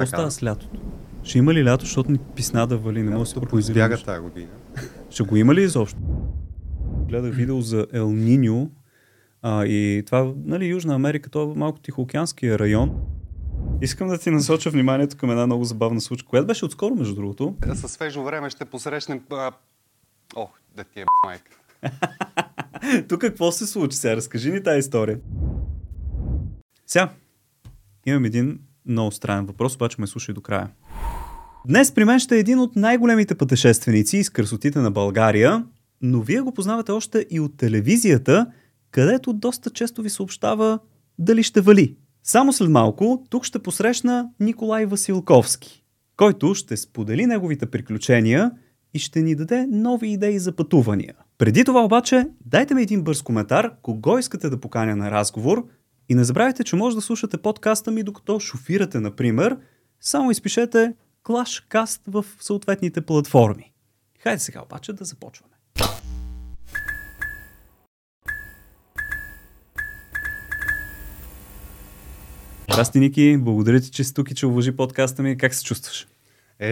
Какво става с лятото? Ще има ли лято, защото ни писна да вали? Не мога да се поизбяга тази година. Ще го има ли изобщо? Гледах видео за Ел Ниньо и това, нали, Южна Америка, това е малко Тихоокеанския район. Искам да ти насоча вниманието към една много забавна случка, която беше отскоро, между другото. Със свежо време ще посрещнем... Ох, да ти е майка. Тук какво се случи сега? Разкажи ни тази история. Сега, имам един много странен въпрос, обаче ме слушай до края. Днес при мен ще е един от най-големите пътешественици из красотите на България, но вие го познавате още и от телевизията, където доста често ви съобщава дали ще вали. Само след малко тук ще посрещна Николай Василковски, който ще сподели неговите приключения и ще ни даде нови идеи за пътувания. Преди това обаче, дайте ми един бърз коментар, кого искате да поканя на разговор, и не забравяйте, че може да слушате подкаста ми докато шофирате, например, само изпишете ClashCast в съответните платформи. Хайде сега обаче да започваме. Здрасти, Ники, благодаря ти, че си тук и че уважи подкаста ми. Как се чувстваш?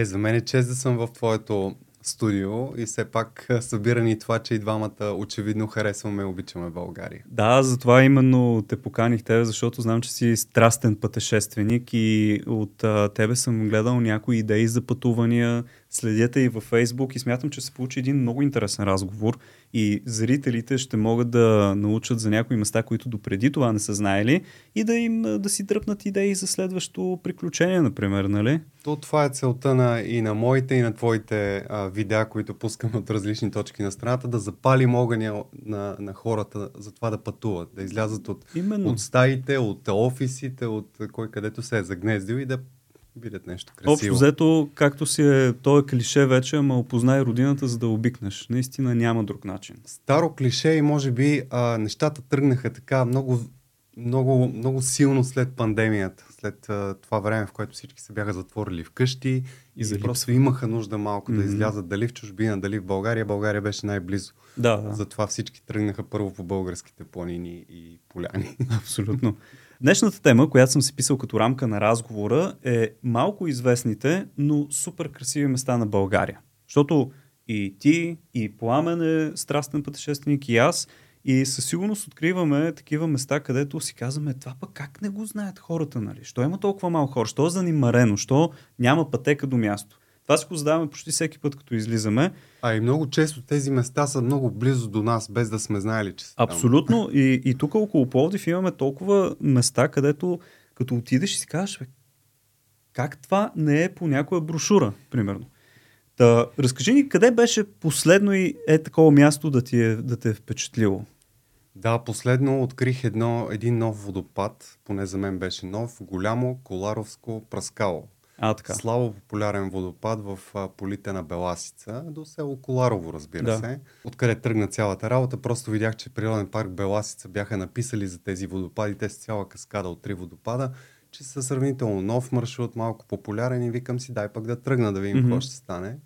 За мен е чест да съм в твоето студио и все пак събирани това, че и двамата очевидно харесваме и обичаме България. Да, затова именно те поканих тебе, защото знам, че си страстен пътешественик и от тебе съм гледал някои идеи за пътувания, следете и във Фейсбук и смятам, че се получи един много интересен разговор и зрителите ще могат да научат за някои места, които допреди това не са знаели и да им да си дръпнат идеи за следващо приключение, например, нали? То това е целта и на моите, и на твоите видеа, които пускам от различни точки на страната, да запалим огъня на хората за това да пътуват, да излязат от стаите, от офисите, от кой където се е загнездил и да видят нещо красиво. Общо взето, както си е, то е клише вече, ама опознай родината, за да обикнеш. Наистина няма друг начин. Старо клише и може би нещата тръгнаха така много, много, много силно след пандемията. След това време, в което всички се бяха затворили вкъщи и просто имаха нужда малко да излязат дали в чужбина, дали в България. България беше най-близо. Да. Затова всички тръгнаха първо по българските планини и поляни. Абсолютно. Днешната тема, която съм си писал като рамка на разговора, е малко известните, но супер красиви места на България. Защото и ти, и Пламен е страстен пътешественик, и аз, и със сигурност откриваме такива места, където си казваме, това пък как не го знаят хората, нали? Що има толкова малко хора? Що е занимарено? Що няма пътека до място? Това си го задаваме почти всеки път, като излизаме. А и много често тези места са много близо до нас, без да сме знаели, че са там. Абсолютно. И тук около Пловдив имаме толкова места, където като отидеш и си кажеш, как това не е по някоя брошура, примерно. Та, разкажи ни, къде беше последно и такова място да те е впечатлило? Да, последно открих един нов водопад, поне за мен беше нов, голямо Коларовско пръскало. Слабо популярен водопад в полите на Беласица, до село Коларово, разбира се. Откъде тръгна цялата работа, просто видях, че Природен парк Беласица бяха написали за тези водопади, те с цяла каскада от 3 водопада, че са сравнително нов маршрут, малко популярен и викам си, дай пък да тръгна да видим какво ще стане.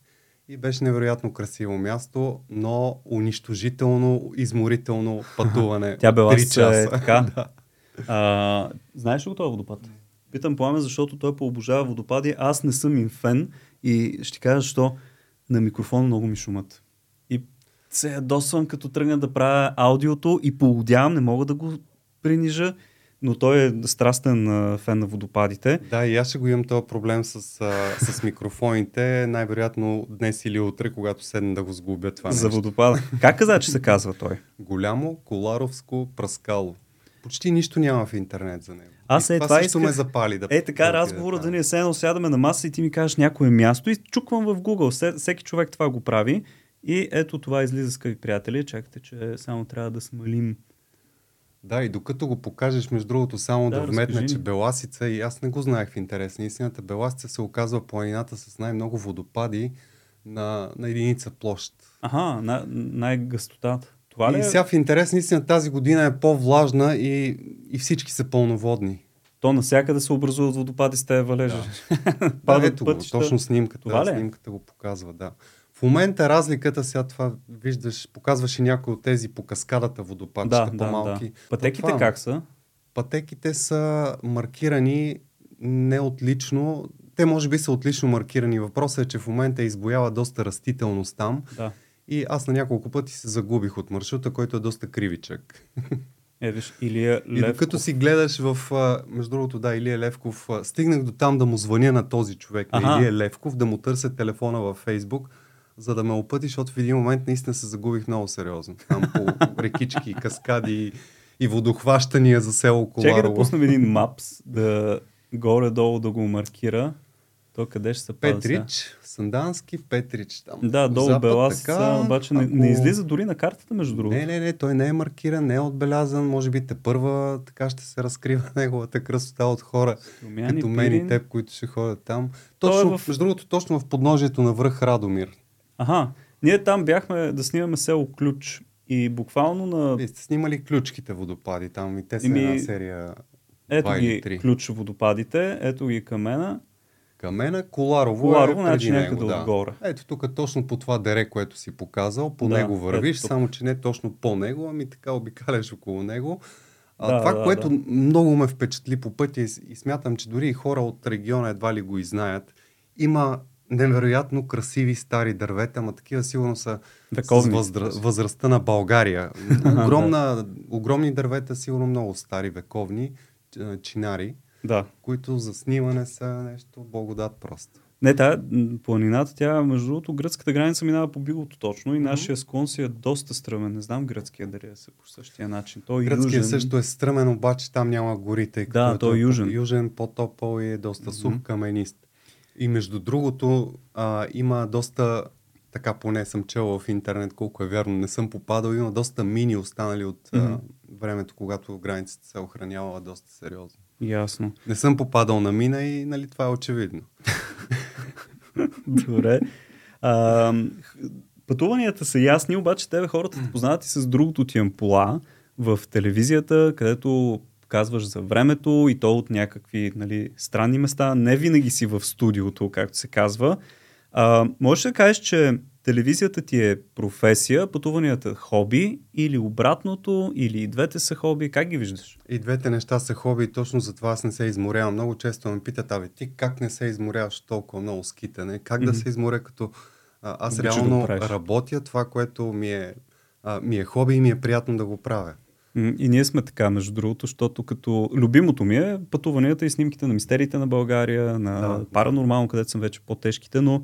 И беше невероятно красиво място, но унищожително, изморително пътуване. Тя Беласица е така. Знаеш ли го този водопад? Питам Пламен, защото той пообожава водопади. Аз не съм им фен и ще кажа, защо на микрофон много ми шумат. И се ядосвам, като тръгна да правя аудиото и полудявам, не мога да го принижа, но той е страстен фен на водопадите. Да, и аз ще го имам този проблем с микрофоните. Най-вероятно днес или утре, когато седна да го сгубя това нещо. За водопада. Как каза, че се казва той? Голямо Коларовско пръскало. Почти нищо няма в интернет за него. Аз това също ме запали. Да, така разговора да ни е седнал, сядаме на маса и ти ми кажеш някое място и чуквам в Google. Всеки човек това го прави и ето това излиза, скъпи приятели. Чакайте, че само трябва да смалим. Да, и докато го покажеш, между другото, само да вметна, че Беласица, и аз не го знаех в интерес на истината, Беласица се оказва планината с най-много водопади на единица площ. Най-гъстотата. И сега в интерес наистина тази година е по-влажна и всички са пълноводни. То навсякъде се образуват водопади с тези валежи. Да, ето го, точно снимката го показва, да. В момента разликата, сега това виждаш, показваше някои от тези по каскадата водопадчета, по-малки. Да. Пътеките как са? Пътеките са маркирани не отлично, те може би са отлично маркирани. Въпросът е, че в момента избоява доста растителност там. Да. И аз на няколко пъти се загубих от маршрута, който е доста кривичък. Е, виж, Илия Левков. И докато си гледаш в... Между другото, да, Илия Левков. Стигнах до там да му звъня на този човек, на Илия Левков, да му търся телефона във Фейсбук, за да ме опъти, защото в един момент наистина се загубих много сериозно. Там по рекички, каскади и водохващания за село Коларово. Чека да пуснем един мапс, да горе-долу да го маркира. То къде ще се пада? Петрич, Сандански, Петрич там. Да, долу Беласица, обаче не излиза дори на картата, между другото. Не, той не е маркиран, не е отбелязан, може би тепърва така ще се разкрива неговата красота от хора, Сумяни, като мен и теб, които ще ходят там. Точно, в... Между другото, точно в подножието на връх Радомир. Аха, ние там бяхме да снимаме село Ключ и буквално на... Вие сте снимали ключките водопади там и те са една серия 2 или 3. Ето ги Ключ водопадите, ето ги Камена. Камена, Коларово е преди него. Да. Отгоре. Ето тук точно по това дере, което си показал, по него вървиш, само че не точно по него, ами така обикаляш около него. Това, което много ме впечатли по пътя и смятам, че дори и хора от региона едва ли го и знаят, има невероятно красиви стари дървета, ама такива сигурно са възрастта на България. Огромни дървета, сигурно много стари, вековни, чинари. Да. Които за снимане са нещо благодат просто. Не, планината, тя между другото, гръцката граница минава по Билото точно и нашия склон си е доста стръмен. Не знам гръцкия дали е по същия начин. Той гръцкия южен... също е стръмен, обаче там няма горите. Да, той е южен. Южен, по-топъл и е доста сух, каменист. И между другото има доста, така поне съм чел в интернет, колко е вярно, не съм попадал, има доста мини останали от времето, когато границата се охранявала доста сериозно. Ясно. Не съм попадал на мина и нали, това е очевидно. Добре. Пътуванията са ясни, обаче тебе хората те познават и с другото ти ампула в телевизията, където казваш за времето и то от някакви странни места. Не винаги си в студиото, както се казва. Можеш да кажеш, че телевизията ти е професия, пътуванията е хоби или обратното, или и двете са хоби? Как ги виждаш? И двете неща са хоби и точно затова аз не се изморявам. Много често ме питат, ти как не се изморяваш толкова много с китане? Как да се изморя, като аз реално работя това, което ми е хоби и ми е приятно да го правя? И ние сме така, между другото, защото като любимото ми е пътуванията и снимките на мистериите на България, на паранормално, където съм вече по-тежките, но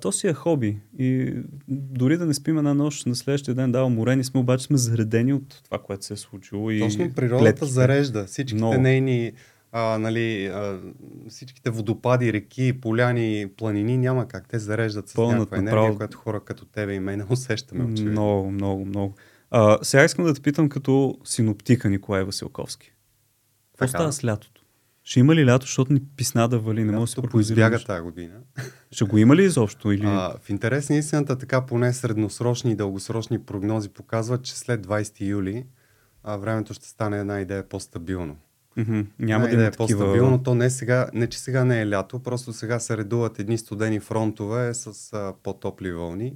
то си е хоби и дори да не спим една нощ, на следващия ден уморени сме, обаче сме заредени от това, което се е случило. И точно природата зарежда всичките нейни, всичките водопади, реки, поляни, планини, няма как. Те зареждат с някаква енергия, която хора като тебе и мен не усещаме. Очевидно. Много, много, много. Сега искам да те питам като синоптика, Николай Василковски. Какво става с лятото? Ще има ли лято, защото ни писна да вали? Не може да се произбяга тази година. Ще го има ли изобщо? Или... в интерес на истината, така поне средносрочни и дългосрочни прогнози показват, че след 20 юли времето ще стане една идея по-стабилно. Няма да е по-стабилно. То не, че сега не е лято, просто сега се редуват едни студени фронтове с по-топли вълни.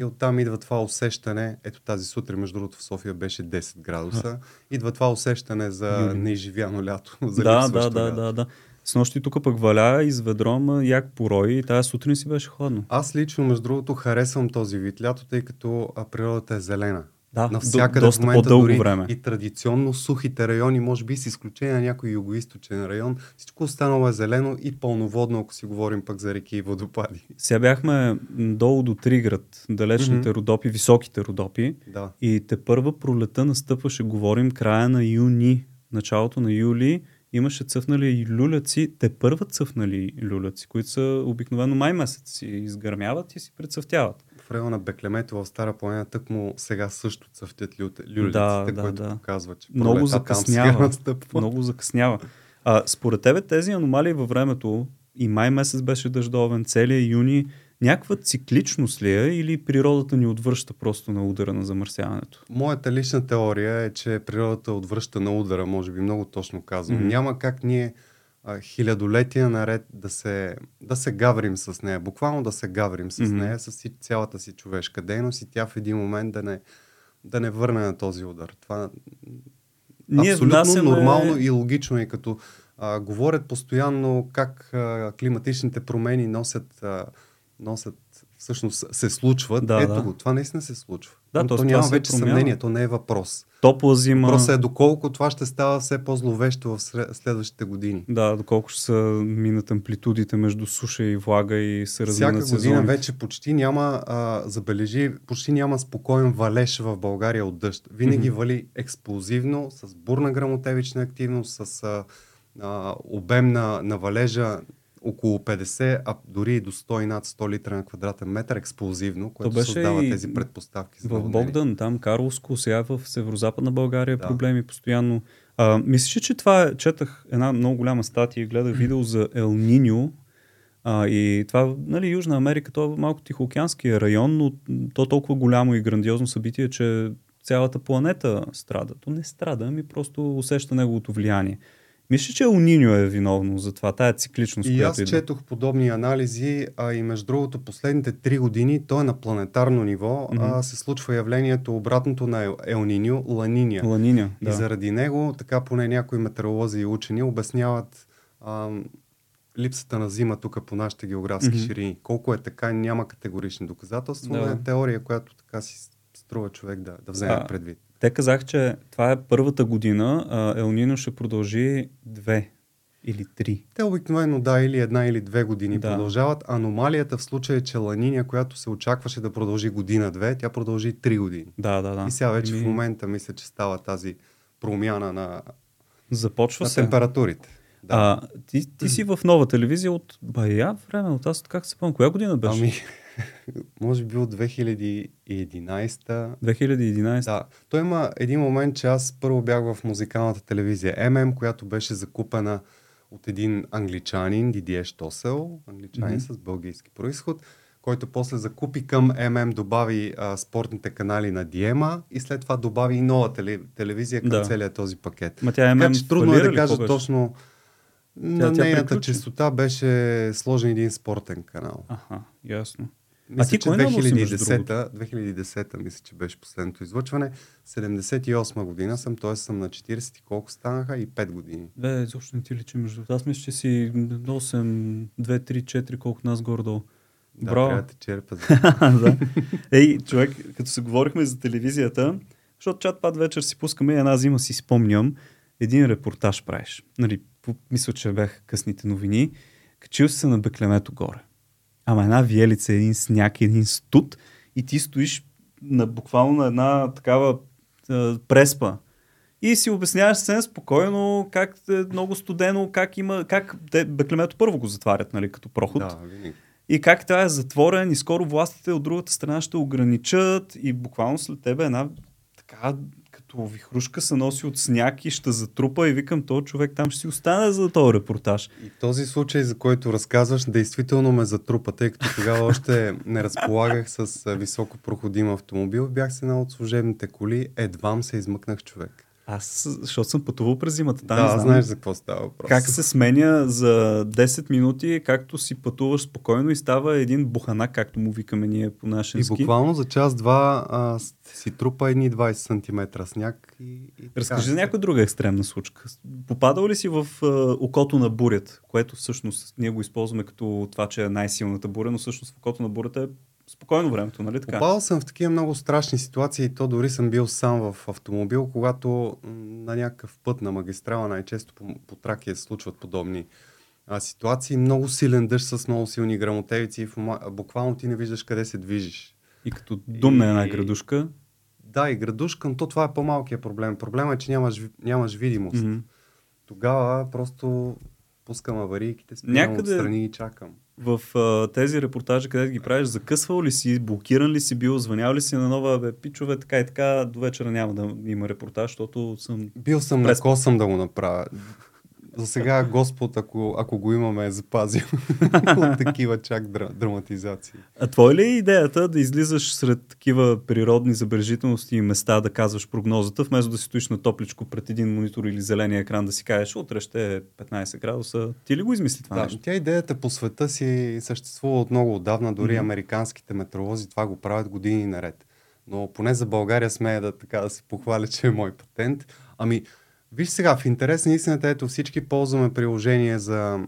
И оттам идва това усещане, ето тази сутрин, между другото, в София беше 10 градуса, идва това усещане за неизживяно лято, за липсващо лято. Да. С нощи тук пък валя из ведром як порой и тази сутрин си беше хладно. Аз лично, между другото, харесвам този вид лято, тъй като природата е зелена. Да, навсякъде в момента, дори време. И традиционно сухите райони, може би с изключение на някой югоизточен район, всичко останало е зелено и пълноводно, ако си говорим пък за реки и водопади. Сега бяхме долу до Триград, далечните Родопи, високите Родопи, и тепърва пролета настъпваше, говорим края на юни, началото на юли, имаше цъфнали люляци, тепърва цъфнали люляци, които са обикновено май месец, си изгърмяват и си прецъфтяват. В района на Беклемето в Стара планина тъкмо сега също цъфтят люлиците, което показва, че много закъснява. Много закъснява. Според тебе тези аномалии във времето, и май месец беше дъждовен, целия юни, някаква цикличност ли е или природата ни отвръща просто на удара на замърсяването? Моята лична теория е, че природата отвръща на удара, може би много точно казвам. Няма как ние хилядолетия наред да се гаврим с нея, буквално да се гаврим с нея, с цялата си човешка дейност и тя в един момент да не върне на този удар. Това е абсолютно нормално и логично, и като Говорят постоянно как климатичните промени носят всъщност се случват. Да, ето го, това наистина се случва. Да, то няма вече съмнение, то не е въпрос. Топла зима. Въпросът е доколко това ще става все по-зловещо в следващите години. Да, доколко ще са минат амплитудите между суша и влага и се разминат сезоните. Всяка година вече почти няма, почти няма спокоен валеж в България от дъжд. Винаги вали експлозивно, с бурна грамотевична активност, с обем на валежа около 50, а дори до 100 и над 100 литра на квадратен метър експлозивно, което създава тези предпоставки за наводнение. В Богдан, там Карловско, сега в северозападна България проблеми постоянно. Мисля, че това четах една много голяма статия и гледах видео за Ел Ниньо и това, нали, Южна Америка, това е малко тихоокеанския район, но то толкова голямо и грандиозно събитие, че цялата планета страда. То не страда, ами просто усеща неговото влияние. Мисля, че Ел Ниньо е виновно за това, тая цикличност. И аз четох подобни анализи, и между другото последните 3 години, то е на планетарно ниво, се случва явлението обратното на Ел Ниньо, Ла Ниня. Ла Ниня, да. И заради него, така поне някои метеоролози и учени обясняват липсата на зима тук по нашите географски ширини. Колко е така, няма категорични доказателства, но е теория, която така си струва човек да вземе предвид. Те казах, че това е първата година, а Ел Ниньо ще продължи 2 или 3. Те обикновено или 1 или 2 години продължават. Аномалията в случая е, че Ла Ниня, която се очакваше да продължи 1-2 години, тя продължи 3 години. Да. И сега вече в момента мисля, че става тази промяна на температурите. Да. Ти си в Нова телевизия от бая време, от аз как се помня, коя година беше? Може би от 2011. Да. Той има един момент, че аз първо бях в музикалната телевизия ММ, която беше закупена от един англичанин, Дидие Штосел, англичанин с бългийски произход, който после закупи към ММ, добави спортните канали на Диема и след това добави и Нова телевизия към целия този пакет. Ма тя така че трудно е да кажа точно. На нейната честота беше сложен един спортен канал. Аха, ясно. Мисля, че 2010-та мисля, че беше последното излъчване. 78-ма година съм, т.е. съм на 40 колко станаха и 5 години. Бе, изобщо не ти личи между... Аз мисля, че си 8, 2, 3, 4 колко нас горе-долу. Да, трябва да те черпа. Ей, човек, като се говорихме за телевизията, защото чат-пат вечер си пускаме и една зима си спомням, един репортаж правиш. Нали, мисля, че бях късните новини. Качил се на Беклемето горе. Ама една виелица, един сняг, един студ и ти стоиш буквално на една такава преспа. И си обясняваш съвсем спокойно как е много студено, как има... Как Беклемето първо го затварят, нали, като проход. Да, винаги. И как това е затворен и скоро властите от другата страна ще ограничат и буквално след тебе една така... вихрушка се носи от сняг и ще затрупа и викам, този човек там ще си остане за този репортаж. И този случай, за който разказваш, действително ме затрупа, тъй като тогава още не разполагах с високопроходим автомобил, бях с една от служебните коли, едвам се измъкнах човек. Аз, защото съм пътувал през зимата. Там, да, знаеш за какво става въпрос. Как се сменя за 10 минути, както си пътуваш спокойно и става един буханак, както му викаме ние по нашенски. И буквално за час-два си трупа едни 20 см сняг. Разкажи за някоя друга екстремна случка. Попадал ли си в окото на бурят, което всъщност ние го използваме като това, че е най-силната буря, но всъщност в окото на бурята е спокойно времето, нали така? Попал съм в такива много страшни ситуации и то дори съм бил сам в автомобил, когато на някакъв път на магистрала най-често по Тракия се случват подобни ситуации. Много силен дъжд с много силни грамотевици и буквално ти не виждаш къде се движиш. И като думне една градушка. Да, и градушка, но това е по-малкият проблем. Проблема е, че нямаш видимост. Тогава просто пускам аварийките, спирам отстрани и чакам. В тези репортажи, където ги правиш, закъсвал ли си, блокиран ли си бил, звънял ли си на Нова, пичове, така и така, до вечера няма да има репортаж, защото съм... Бил съм на косъм да го направя. За сега Господ, ако го имаме, е запазил от такива чак драматизации. А твоя ли е идеята да излизаш сред такива природни забележителности и места да казваш прогнозата, вместо да си стоиш на топличко пред един монитор или зеления екран да си кажеш утре ще е 15 градуса? Ти ли го измисли това нещо? Тя идеята по света си съществува от много отдавна, дори американските метеоролози това го правят години наред. Но поне за България смея да се похваля, че е мой патент. Ами Виж сега, в интерес на истината, ето всички ползваме приложение за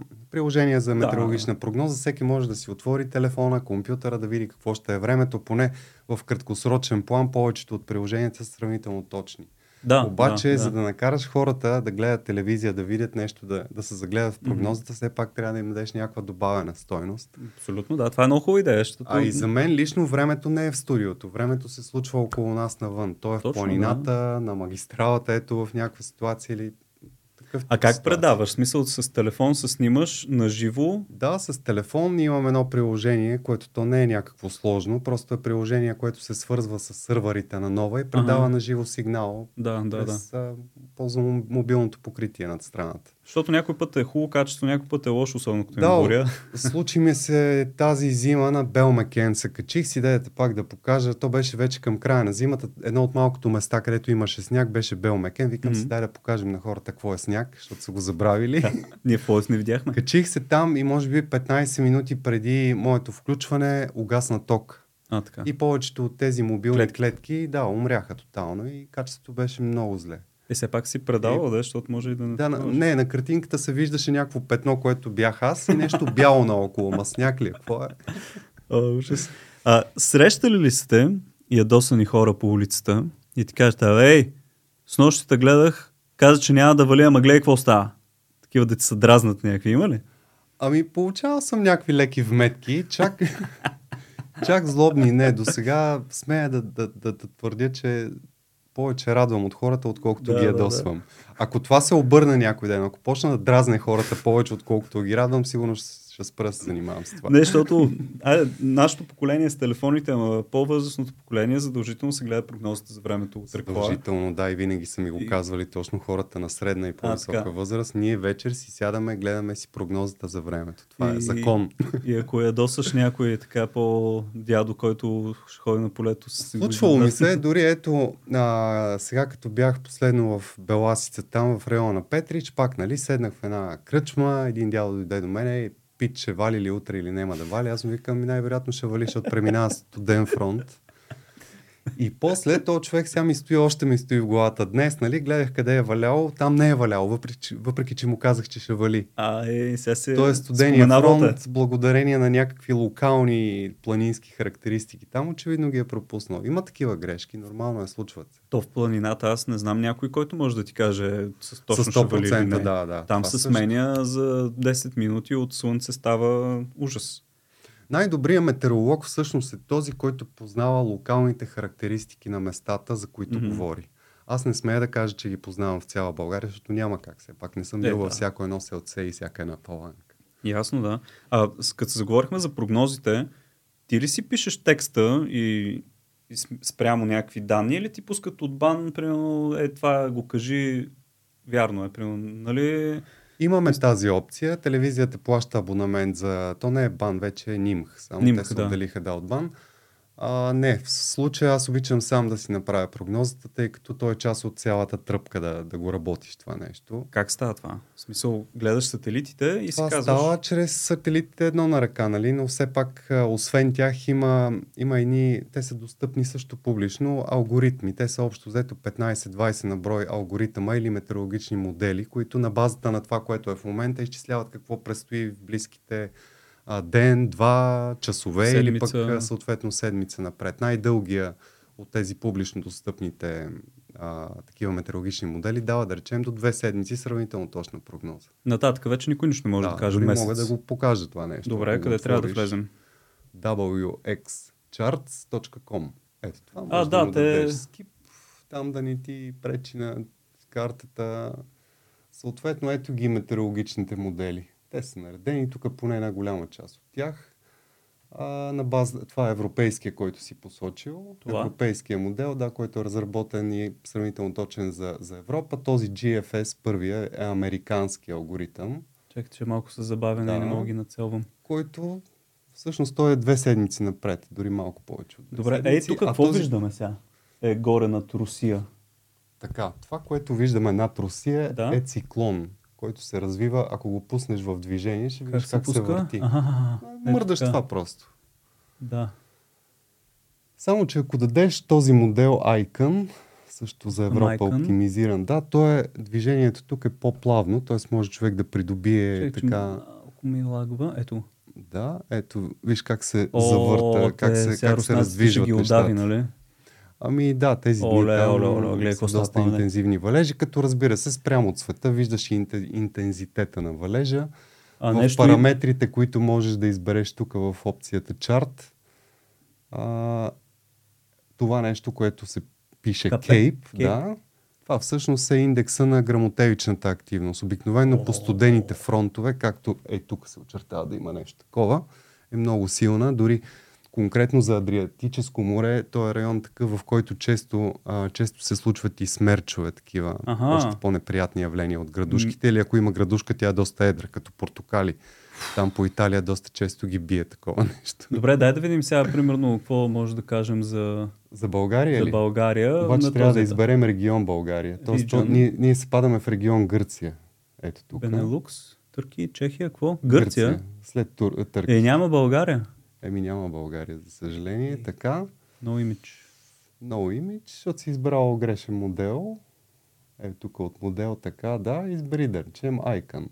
метеорологична прогноза. Всеки може да си отвори телефона, компютъра, да види какво ще е времето. Поне в краткосрочен план повечето от приложенията са сравнително точни. Да, обаче, за да накараш хората да гледат телевизия, да видят нещо, да се загледат в прогнозата, все пак трябва да им дадеш някаква добавена стойност. Абсолютно, да. Това е много хубава идея. Защото... А и за мен лично времето не е в студиото. Времето се случва около нас навън. То е в планината, на магистралата, ето в някаква ситуация или... А как предаваш? В смисъл, с телефон се снимаш на живо? Да, с телефон имам едно приложение, което то не е някакво сложно, просто е приложение, което се свързва с сървърите на Нова и предава на живо сигнал през ползвам мобилното покритие над страната. Защото някой път е хубаво качество, някой път е лошо, особено като им горя. Случи ми се тази зима на Бел Макен. Се качих с идеята пак да покажа. То беше вече към края на зимата. Едно от малкото места, където имаше сняг, беше Бел Макен. Викам се, дай да покажем на хората какво е сняг, защото са го забравили. Ние не видяхме. Качих се там и може би 15 минути преди моето включване угасна ток. И повечето от тези мобилни клетки умряха тотално и качеството беше много зле. И все пак си предавал, защото може и да не... Да, не, на картинката се виждаше някакво петно, което бях аз и нещо бяло наоколо. Масняк ли? Какво е? Срещали ли сте ядосани хора по улицата и ти кажете, ей, с нощите гледах, каза, че няма да вали, ама гледай какво става. Такива да ти се дразнат някакви, има ли? Ами, получавал съм някакви леки вметки, чак злобни не. До сега смея да твърдя, че повече радвам от хората, отколкото ги ядосвам. Ако това се обърне някой ден, ако почна да дразне хората повече, отколкото ги радвам, сигурно ще спра се занимавам с това. Не, защото нашето поколение с телефоните, ама по-възрастното поколение задължително се гледа прогнозата за времето от рекола. Задължително, да, и винаги са ми го казвали точно хората на средна и по-висока възраст. Ние вечер си сядаме, гледаме си прогнозата за времето. Това е закон. И ако ядосаш някой така по-дядо, който ще ходи на полето... Случвало ми се, дори ето сега като бях последно в Беласица, там в района на Петрич, пак седнах в една кръчма, един дядо дойде до мене и пит, ще вали ли утре или няма да вали. Аз му викам, най-вероятно ще вали, защото преминава студен фронт. И после този човек сега още ми стои в главата. Днес, гледах къде е валяло, там не е валяло, въпреки че му казах, че ще вали. Той е студеният фронт, благодарение на някакви локални планински характеристики. Там очевидно ги е пропуснал. Има такива грешки, нормално е, случват. То в планината аз не знам някой, който може да ти каже точно ще вали или не. Там се сменя за 10 минути от слънце, става ужас. Най-добрият метеоролог всъщност е този, който познава локалните характеристики на местата, за които говори. Аз не смея да кажа, че ги познавам в цяла България, защото няма как се. Пак не съм бил във всяко едно селце и всяка една паланка. Ясно, да. А като се заговорихме за прогнозите, ти ли си пишеш текста и спрямо някакви данни, или ти пускат от БАН, примерно, това го кажи, вярно е, примерно, нали... Имаме тази опция. Телевизията плаща абонамент за... То не е БАН, вече е НИМХ. Те се отделиха от БАН. Не, в случая аз обичам сам да си направя прогнозата, тъй като той е част от цялата тръпка да го работиш това нещо. Как става това? В смисъл, гледаш сателитите и това си казваш... Това става чрез сателитите едно на ръка, но все пак, освен тях, има едни... Те са достъпни също публично алгоритми. Те са общо взето 15-20 на брой алгоритъма или метеорологични модели, които на базата на това, което е в момента, изчисляват какво предстои в близките... ден, два, часове, седмица. Или пък съответно седмица напред. Най-дългия от тези публично достъпните такива метеорологични модели дава, да речем, до 2 седмици сравнително точна прогноза. Нататък вече никой нищо не може да каже месец. Мога да го покажа това нещо. Добре, къде трябва да влезем? wxcharts.com. Ето това може да дадеш скип, там да не ти пречи на картата. Съответно, ето ги метеорологичните модели. Те са наредени, тук поне една голяма част от тях. На база, това е европейския, който си посочил. Това? Европейския модел, който е разработен и сравнително точен за Европа. Този GFS, първия, е американски алгоритъм. Чакайте, че малко се забавя, и не мога ги нацелвам. Който всъщност той е 2 седмици напред, дори малко повече от 2 седмици. Добре, тук какво виждаме сега? Горе над Русия. Така, това, което виждаме над Русия е циклон, който се развива, ако го пуснеш в движение, ще видиш как се върти. Мърдаш това просто. Да. Само че ако дадеш този модел Icon, също за Европа оптимизиран. Да, то е, движението тук е по-плавно, т.е. може човек да придобие така... Ако ми лагва, ето. Да, ето, виж как се завърта, как се раздвижват нещата. Нали? Ами да, тези дни са доста интензивни валежи, като разбира се, спрямо от света виждаш и интензитета на валежа. В параметрите, които можеш да избереш тук в опцията чарт, това нещо, което се пише Cape, да, това всъщност е индекса на грамотевичната активност. Обикновено по студените фронтове, както е тук се очертава да има нещо такова, е много силна. Дори конкретно за Адриатическо море, той е район такъв, в който често се случват и смерчове, такива още по-неприятни явления от градушките. Или ако има градушка, тя е доста едра, като портокали. Там по Италия доста често ги бие такова нещо. Добре, дай да видим сега примерно какво може да кажем за България. За България. Обаче трябва да изберем регион България. Тоест, ние се падаме в регион Гърция. Ето тук. Бенелукс, Турция, Чехия, какво? Гърция. След Турция. Няма България. Няма България, за съжаление. Така. No image, защото си избрал грешен модел. Ето тук от модел така, да, избери да речем Icon.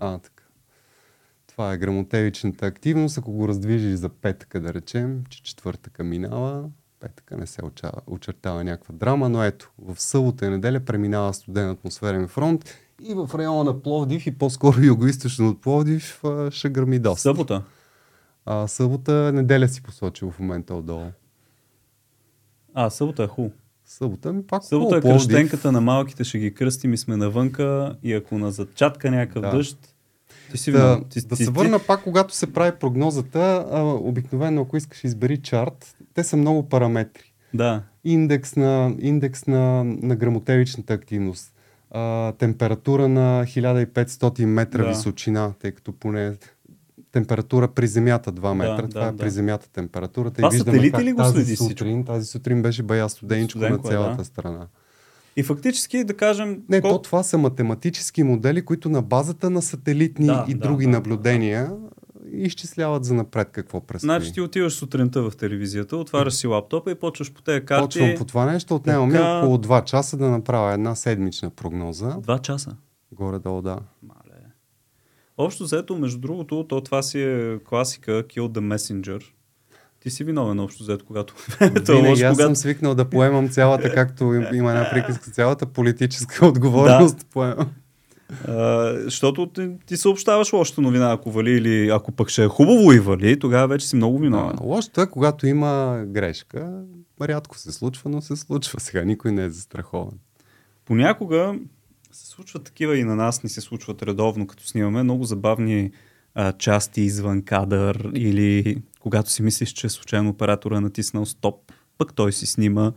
Така. Това е грамотевичната активност. Ако го раздвижиш за петъка, да речем, че четвъртъка минава, петъка не се очертава някаква драма, но ето, в събота и неделя преминава студен атмосферен фронт и в района на Пловдив и по-скоро югоизточно от Пловдив ще гърми доста. Събота? Събота, неделя си посочил в момента отдолу. Събота е хубаво. Събота е кръщенката на малките, ще ги кръстим и сме навънка и ако назадчатка някакъв дъжд... Да се върна пак, когато се прави прогнозата, обикновено ако искаш избери чарт, те са много параметри. Да. Индекс на грамотевичната активност. Температура на 1500 метра височина, тъй като поне... Температура при земята 2 метра. Това е при земята температурата. И виждаме как тази сутрин беше бая студеничко на цялата страна. И фактически да кажем... това са математически модели, които на базата на сателитни други наблюдения изчисляват за напред какво предстои. Значи ти отиваш сутринта в телевизията, отваряш си лаптопа и почваш по тези карти. Почвам по това нещо, отнема ми около 2 часа да направя една седмична прогноза. 2 часа? Горе-долу, да. Общо взето, между другото, това си е класика Kill the Messenger. Ти си виновен общо взето, когато... съм свикнал да поемам цялата, както има една приказка, цялата политическа отговорност поемам. Защото ти съобщаваш лошата новина, ако вали или ако пък ще е хубаво и вали, тогава вече си много виновен. Лошото е, когато има грешка, рядко се случва, но се случва. Сега никой не е застрахован. Понякога се случват такива и на нас не се случват редовно, като снимаме много забавни части извън кадър или когато си мислиш, че случайно оператора е натиснал стоп, пък той си снима.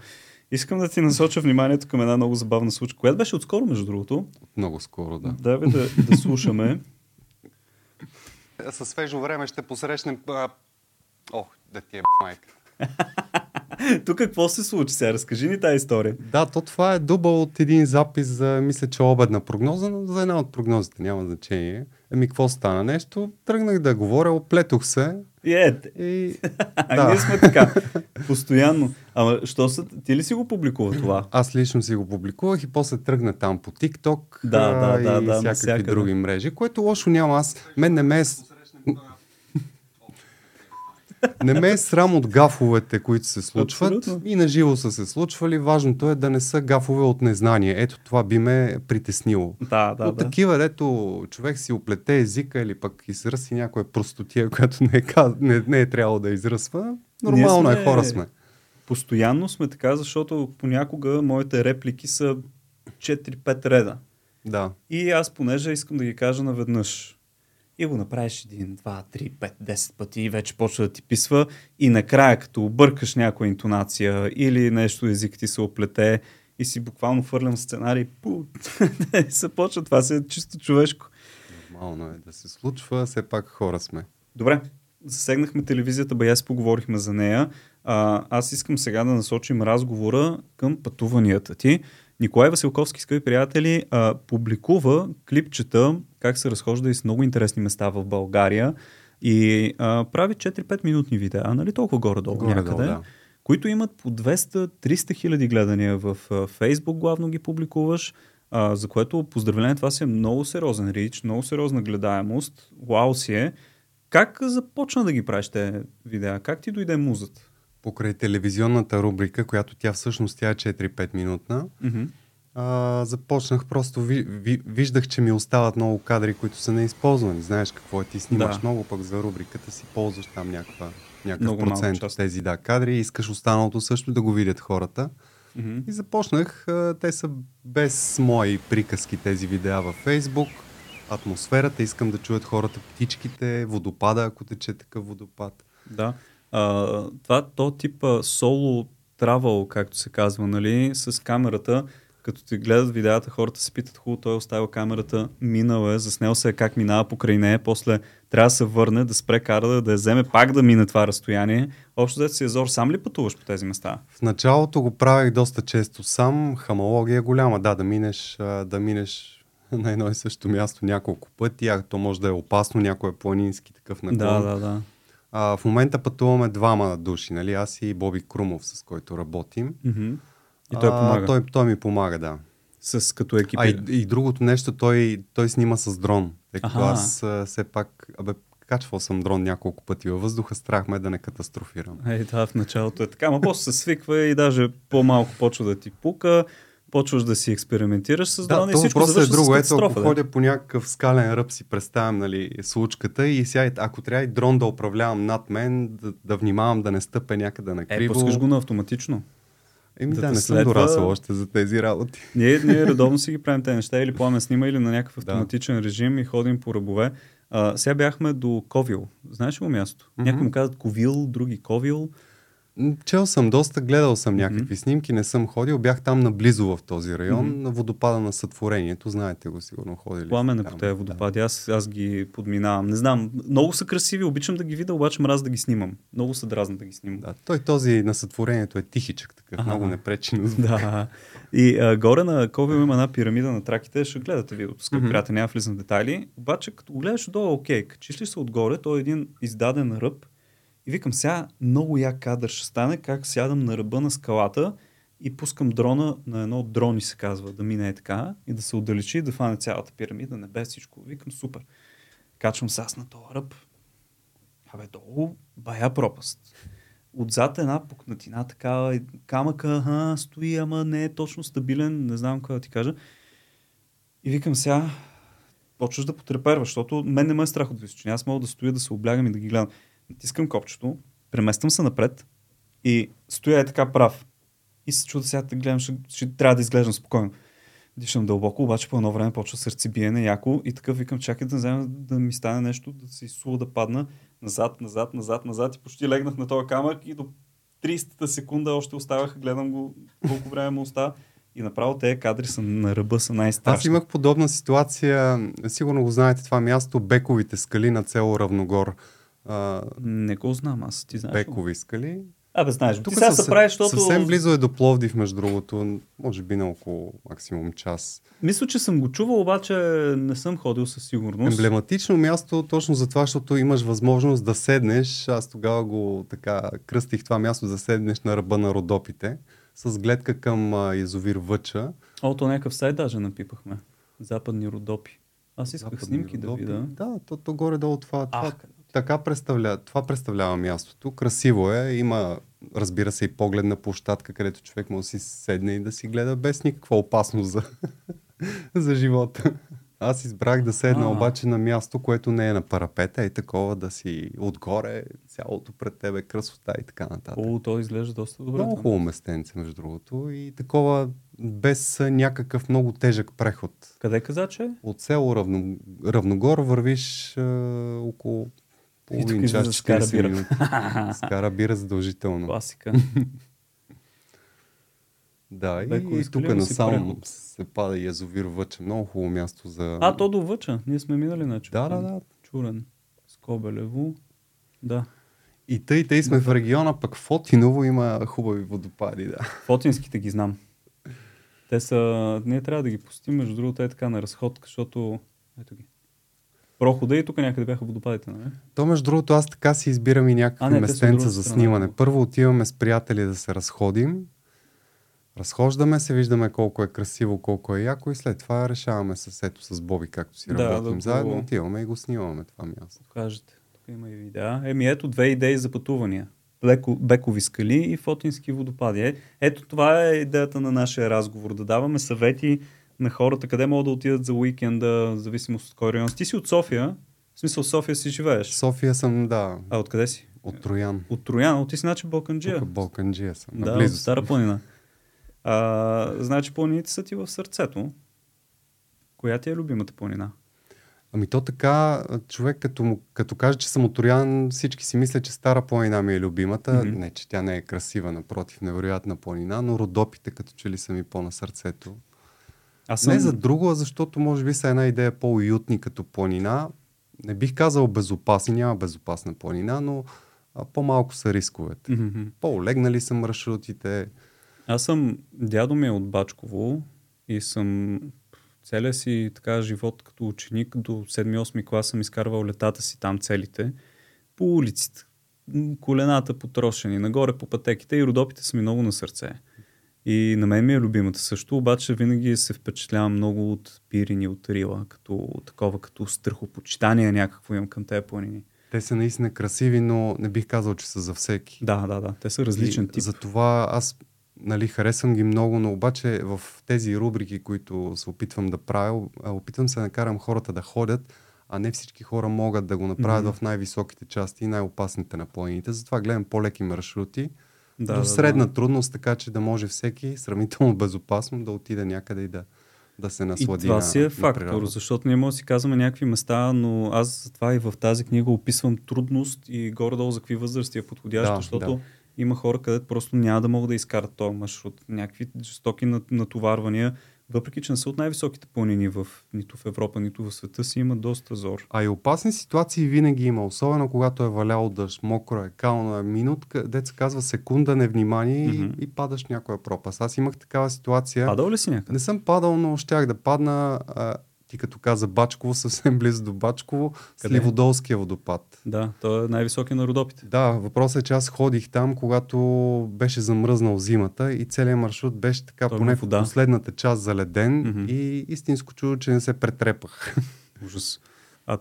Искам да ти насоча вниманието към една много забавна случка, която беше отскоро, между другото. Много скоро, да. Давай да слушаме. Със свежо време ще посрещнем... да ти е майка. Тук какво се случи сега? Разкажи ни тази история. Да, това е дубъл от един запис за, мисля, че обедна прогноза, но за една от прогнозите няма значение. Какво стана нещо? Тръгнах да говоря, оплетох се. Ние сме така. Постоянно. Ама, ти ли си го публикува това? Аз лично си го публикувах и после тръгна там по TikTok и всякакви други мрежи, което лошо няма. Мен не ме е... Не ме е срам от гафовете, които се случват. Абсолютно. И наживо са се случвали. Важното е да не са гафове от незнание. Ето това би ме притеснило. Но такива, дето човек си оплете езика или пък изръси някоя простотия, която не е трябвало да изръсва. Нормално е, хора сме. Постоянно сме така, защото понякога моите реплики са 4-5 реда. Да. И аз понеже искам да ги кажа наведнъж. И го направиш 1, 2, 3, 5, 10 пъти и вече почва да ти писва. И накрая, като объркаш някоя интонация или нещо, език ти се оплете и си буквално фърлям сценарий. Започва. Това си е чисто човешко. Нормално е да се случва, все пак хора сме. Добре, засегнахме телевизията, бая си поговорихме за нея. Аз искам сега да насочим разговора към пътуванията ти. Николай Василковски, скъпи приятели, публикува клипчета как се разхожда и с много интересни места в България и прави 4-5 минутни видеа, нали толкова горе-долу някъде, които имат по 200-300 хиляди гледания в Фейсбук, главно ги публикуваш, за което поздравление, това си е много сериозен рич, много сериозна гледаемост, уау си е. Как започна да ги правиш те видеа? Как ти дойде музът? Покрай телевизионната рубрика, която тя всъщност тя е 4-5 минутна, mm-hmm. Започнах, просто виждах, че ми остават много кадри, които са неизползвани. Знаеш какво е, ти снимаш много, пък за рубриката си ползваш там някакъв процент от тези кадри и искаш останалото също да го видят хората. Mm-hmm. И започнах, те са без мои приказки тези видеа във Фейсбук. Атмосферата, искам да чуят хората, птичките, водопада, ако тече такъв водопад. Да. Това то типа соло травъл, както се казва, нали, с камерата. Като ти гледат видеята, хората се питат, хубаво, той оставил камерата, минал е, заснел се как минава покрай нея, после трябва да се върне, да спре кара, да я вземе, пак да мине това разстояние. Общо дето си е зор, сам ли пътуваш по тези места? В началото го правих доста често сам, хамология е голяма, да минеш на едно и също място няколко пъти, а то може да е опасно, някой е планински такъв наклон. Да. В момента пътуваме двама души, нали, аз и Боби Крумов, с който работим. Mm-hmm. И той помага. Той ми помага, да. С като екипи. И другото нещо, той снима с дрон. Тъй като аз все пак, качвал съм дрон няколко пъти във въздуха, страх ме да не катастрофирам. Да, в началото е така, ма после се свиква и даже по-малко почва да ти пука, почваш да си експериментираш с дрона и всичко завършва с катастрофа. Ето, ако ходя по някакъв скален ръб, си представям, нали, случката и сега, ако трябва и дрон да управлявам над мен, да внимавам да не стъпя някъде на криво. Пускаш го на автоматично. Да, не съм дорасъл още за тези работи. Ние редовно си ги правим тези неща, или Пламен снима, или на някакъв автоматичен режим и ходим по ръбове. Сега бяхме до Ковил. Знаеш ли място? Mm-hmm. Някои му казват Ковил, други Ковил. Чел съм доста, гледал съм някакви mm-hmm. снимки, не съм ходил. Бях там наблизо в този район, mm-hmm. на водопада на Сътворението. Знаете го, сигурно ходили. Пламен е по тези водопади, аз ги подминавам. Не знам, много са красиви, обичам да ги видя, обаче мраз да ги снимам. Много са дразна да ги снимам. Да, този на Сътворението е тихичък, такъв, много непречен. Да. И горе на Ковил има една пирамида на траките, ще гледате ви от скъпкарата, mm-hmm. няма влизам в детайли. Обаче, като го гледаш отдолу, окей, качиш ли се отгоре, той е един издаден ръб. И викам, сега много як кадър ще стане, как сядам на ръба на скалата и пускам дрона на едно от дрони, се казва, да мине така и да се отдалечи и да фане цялата пирамида, небе, всичко. Викам, супер. Качвам се аз на този ръб. Абе, долу бая пропаст. Отзад една пукнатина такава, камъка стои, ама не е точно стабилен, не знам какво да ти кажа. И викам, сега почваш да потреперваш, защото мен не ме е страх от височина. Аз мога да стоя, да се облягам и да ги гледам. Натискам копчето, премествам се напред и стоя така прав. И се чуда, сега да гледам, ще трябва да изглеждам спокойно. Дишам дълбоко, обаче по едно време почва сърцебиене яко и такъв викам, чакай да взема да ми стане нещо, да се изсува, да падна назад и почти легнах на този камък и до 30-та секунда още оставах, гледам го колко време му остава. И направо тези кадри са на ръба, са най-страшни. Аз имах подобна ситуация, сигурно го знаете това място, Бековите скали на село Равногор. Не го знам, аз ти знаеш. Бекови скали. Абе, знаеш, тук сега се правиш, защото... Съвсем близо е до Пловдив, между другото, може би на около максимум час. Мисля, че съм го чувал, обаче не съм ходил със сигурност. Емблематично място, точно за това, защото имаш възможност да седнеш, аз тогава го така кръстих това място, да седнеш на ръба на Родопите, с гледка към язовир Въча. То някакъв сайт даже напипахме. Западни Родопи. Аз исках Западни снимки Родопи. Да видя. Да, то горе-долу това. Така представлява мястото. Красиво е. Има, разбира се, и погледна площадка, където човек може да си седне и да си гледа без никаква опасност за живота. Аз избрах да седна обаче на място, което не е на парапета и такова, да си отгоре цялото пред тебе, красота и така нататък. То изглежда доста добре. Много хубаво местенце, между другото. И такова без някакъв много тежък преход. Къде каза, че? От село Равногор вървиш около половин час, 40 минути. Скара бира задължително. Класика. Да, и тук насам се пада язовир Въча. Много хубаво място за... То до Въча. Ние сме минали на Чурен. Да. Чурен, Скобелево. Да. И тъй сме в региона, пък Фотиново има хубави водопади. Да. Фотинските ги знам. Те са... Ние трябва да ги пустим, между другото, така на разходка, защото... Ето ги. прохода и тук някъде бяха водопадите, нали? То между другото аз така си избирам и някакви местенца за снимане. Страна. Първо отиваме с приятели да се разходим, разхождаме се, виждаме колко е красиво, колко е яко и след това решаваме с Боби, както си работим заедно, отиваме и го снимаме това място. Покажете, тук има и видеа. Еми ето две идеи за пътувания. Бекови скали и Фотински водопади. Ето това е идеята на нашия разговор, да даваме съвети на хората, къде могат да отидат за уикенда, в зависимост от кой район. Ти си от София, в смисъл София си живееш? София съм, да. А от къде си? От Троян. От Троян, от ти си значи Балканджия. Тук Балканджия съм, наблизо. Да, от Стара планина. Значи планините са ти в сърцето. Коя ти е любимата планина? Ами то така, човек като каже, че съм от Троян, всички си мислят, че Стара планина ми е любимата. Mm-hmm. Не, че тя не е красива, напротив, невероятна планина, но Родопите като че ли са ми по-на сърцето. Не за друго, а защото може би са една идея по-уютни като планина. Не бих казал безопасни, няма безопасна планина, но по-малко са рисковете. Mm-hmm. По-олегнали са маршрутите. Аз съм, дядо ми е от Бачково и съм целия си така живот като ученик до 7-8 клас съм изкарвал летата си там целите. По улиците, колената потрошени, нагоре по пътеките и Родопите са ми много на сърце. И на мен ми е любимата също, обаче винаги се впечатлявам много от Пирин и от Рила, като такова, като страхопочитание някакво имам към тези планини. Те са наистина красиви, но не бих казал, че са за всеки. Да, те са различен тип. Затова аз харесвам ги много, но обаче в тези рубрики, които се опитвам да правя, опитвам се да накарам хората да ходят, а не всички хора могат да го направят в най-високите части и най-опасните на планините. Затова гледам по-леки маршрути, до средна трудност, така че да може всеки сравнително безопасно да отиде някъде и да се наслади. И това си е фактор, защото ние може да си казваме някакви места, но аз затова и в тази книга описвам трудност и горе-долу за какви възрасти е подходящо, защото има хора, където просто няма да могат да изкарат този маршрут. Някакви жестоки натоварвания, въпреки че не са от най-високите планини нито в Европа, нито в света, си има доста зор. А и опасни ситуации винаги има, особено когато е валял дъжд, мокро е, кална е, минутка, дето се казва секунда невнимание и падаш в някоя пропаст. Аз имах такава ситуация. Падал ли си някъде? Не съм падал, но щях да падна. Ти като каза Бачково, съвсем близо до Бачково, Сливодолския водопад. Да, той е най-високи на Родопите. Да, въпросът е, че аз ходих там, когато беше замръзнал зимата и целият маршрут беше така, поне в последната част заледен и истинско чудо, че не се претрепах. Ужас.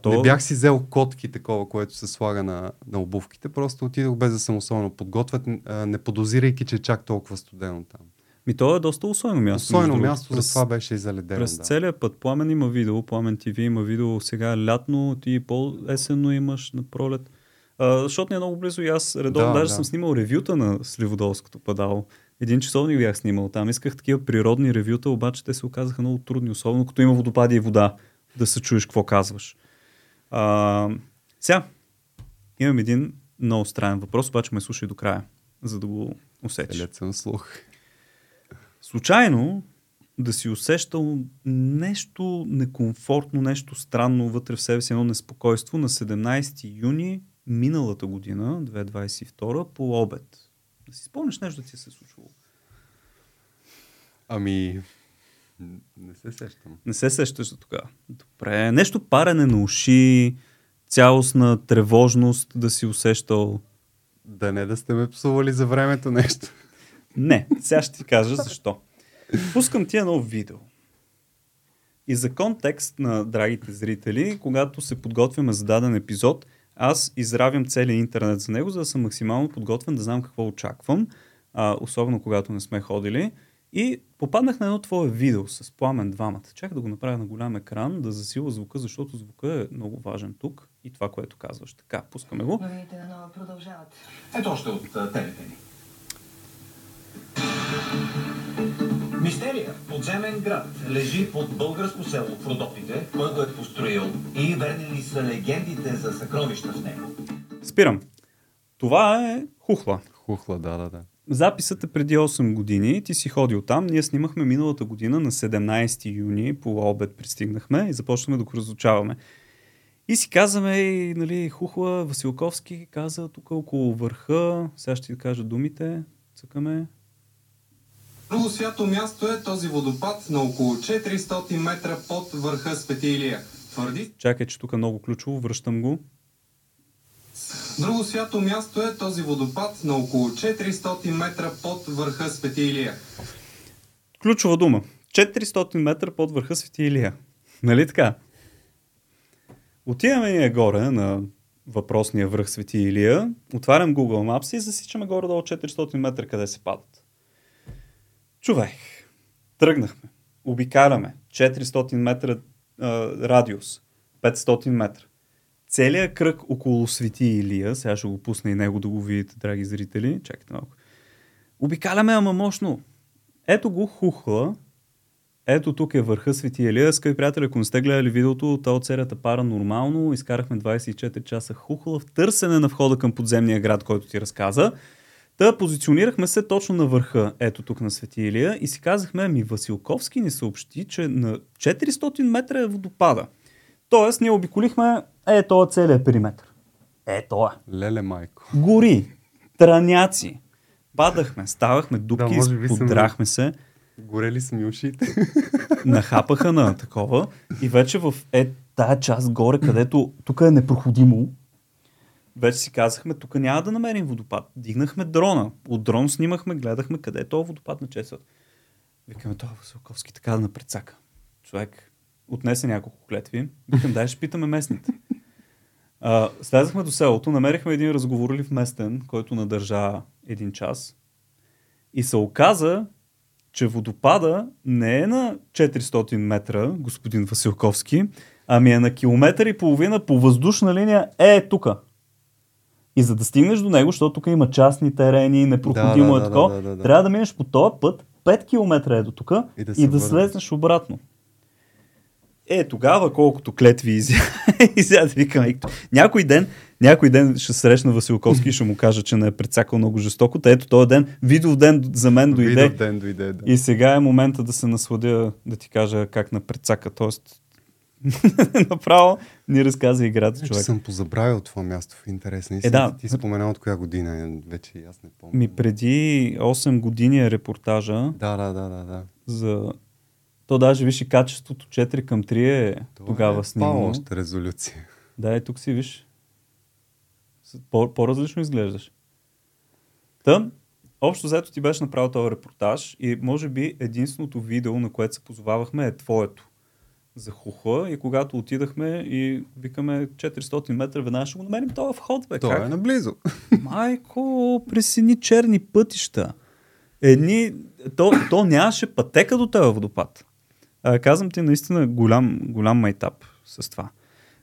Не бях си взел котки, такова, което се слага на обувките, просто отидох без да съм особено подготвен, не подозирайки, че е чак толкова студено там. То е доста усойно място. Усойно място, за това беше и заледено. През целия път Пламен има видео, Пламен ТВ има видео, сега лятно, ти по-есенно имаш на пролет. Защото не е много близо и аз редовно даже съм снимал ревюта на Сливодолското падало. Един часовник бях снимал там. Исках такива природни ревюта, обаче те се оказаха много трудни, особено като има водопади и вода, да се чуеш какво казваш. Сега, имам един много странен въпрос, обаче ме слушай до края, за да го усетиш. Лецен слух. Случайно да си усещал нещо некомфортно, нещо странно вътре в себе си, едно неспокойство на 17 юни миналата година, 2022, по обед. Да си спомниш нещо да ти се случило? Ами, не се сещам. Не се сещаш за тогава. Добре. Нещо парене на уши, цялостна тревожност да си усещал. Да не да сте ме псували за времето нещо. Не, сега ще ти кажа защо. Пускам ти едно видео. И за контекст на драгите зрители, когато се подготвяме за даден епизод, аз изравям целия интернет за него, за да съм максимално подготвен, да знам какво очаквам, особено когато не сме ходили. И попаднах на едно твое видео с Пламен двамата. Чакай да го направя на голям екран, да засила звука, защото звука е много важен тук и това, което казваш. Така, пускаме го. Новините на нова продължават. Ето още от темите ни. Мистерия. Подземен град лежи под българско село в Родопите, който е построил и верни ли са легендите за съкровища в него. Спирам. Това е Хухла. Хухла, да. Записът е преди 8 години. Ти си ходил там. Ние снимахме миналата година на 17 юни. По обед пристигнахме и започнахме да го разучаваме. И си казваме, нали, Хухла, Василковски каза тук около върха. Сега ще ти кажа думите. Цъкаме. Друго свято място е този водопад на около 400 метра под върха Свети Илия. твърди. Чакай, че тук е много ключово, връщам го. Друго свято място е този водопад на около 400 метра под върха Свети Илия. Ключова дума. 400 метра под върха Свети Илия. Нали така? Отиваме ние горе на въпросния върх Свети Илия, отварям Google Maps и засичаме горе-долу 400 метра къде се падат. Човек, тръгнахме, обикараме 400 метра радиус, 500 метра. Целият кръг около Свети Илия, сега ще го пусна и него да го видите, драги зрители, чакайте малко. Обикаляме, ама мощно. Ето го Хухла. Ето тук е върха Свети Илия. Скъпи приятели, ако не сте гледали видеото, то от серията Паранормално, изкарахме 24 часа Хухла в търсене на входа към подземния град, който ти разказа. Та позиционирахме се точно на върха, ето тук на Свети Илия и си казахме, ами Василковски ни съобщи, че на 400 метра е водопада. Тоест, ние обиколихме тоя целия периметр. Тоя. Леле майко. Гори, траняци. Падахме, ставахме дупки, подрахме се. Горели са ми ушите. Нахапаха на такова и вече в тая част горе, където тук е непроходимо, вече си казахме, тук няма да намерим водопад. Дигнахме дрона. От дрон снимахме, гледахме къде е този водопад на чесът. Викаме, това Василковски така да напредсака. Човек отнесе няколко клетви. Викам, дай ще питаме местните. Слязахме до селото, намерихме един разговорлив местен, който надържа един час и се оказа, че водопада не е на 400 метра, господин Василковски, ами е на километър и половина по въздушна линия тука. И за да стигнеш до него, защото тук има частни терени, непроходимо да, трябва да минеш по този път, 5 км до тука и да слезнеш обратно. Тогава, колкото клетви изяда, викаме, някой ден ще срещна Василковски и ще му кажа, че не е прецакал много жестоко. Този ден, видов ден за мен дойде. Да. И сега е момента да се насладя, да ти кажа как на прецака. Тоест, направо ни разказа играта, човек. Аз съм позабравил това място в интерес. Ти спомена от коя година, вече аз не помня. Преди 8 години е репортажа. Да. За... То даже виж и качеството 4 към 3 е това тогава снимано. Това е още резолюция. Да, тук си виж. По-различно изглеждаш. Та, общо взето ти беше направил този репортаж и може би единственото видео, на което се позовавахме е твоето. За Хухла и когато отидахме и викаме 400 метра, веднага ще го намерим този вход, бе. Това е наблизо. Майко, през едни черни пътища. То нямаше пътека до този водопад. Казвам ти, наистина голям майтап с това.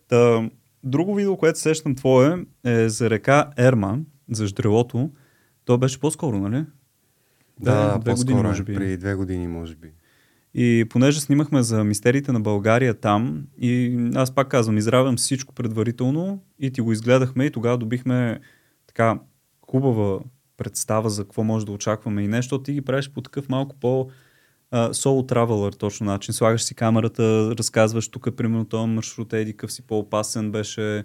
Та, друго видео, което сещам твое, е за река Ерма, за Ждрелото. То беше по-скоро, нали? Да, по-скоро, преди 2 години, може би. И понеже снимахме за мистериите на България там, и аз пак казвам, изравям всичко предварително и ти го изгледахме и тогава добихме така хубава представа за какво може да очакваме и нещо, ти ги правиш по такъв малко по соло травелър точно начин. Слагаш си камерата, разказваш тук, примерно този маршрут, едикъв си по-опасен беше.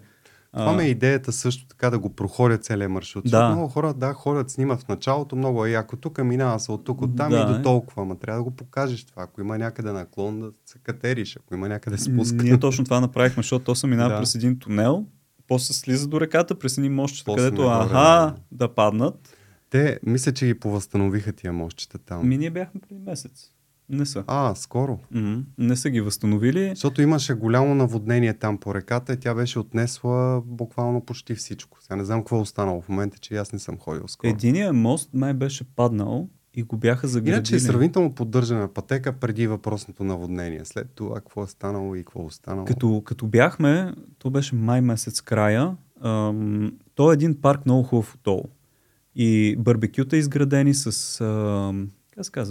Това ме е идеята също така да го проходя целия маршрут. Да. Много хора ходят, снимат в началото, много е яко тук, минава се от тук, от там и до толкова. Ама трябва да го покажеш това. Ако има някъде наклон, да се катериш, ако има някъде спуска. Ние точно това направихме, защото то се минава през един тунел, после слиза до реката, през едни мощчета, където да паднат. Те, мисля, че ги повъзстановиха тия мощчета там. Ние бяхме преди месец. Не са. Скоро. Не са ги възстановили. Защото имаше голямо наводнение там по реката и тя беше отнесла буквално почти всичко. Сега не знам какво е останало в момента, че аз не съм ходил скоро. Единият мост май беше паднал и го бяха заградили. Иначе сравнително поддържана пътека преди въпросното наводнение. След това какво е станало и какво останало. Като бяхме, то беше май месец края, то е един парк много хубав отдолу. И барбекюта изградени с...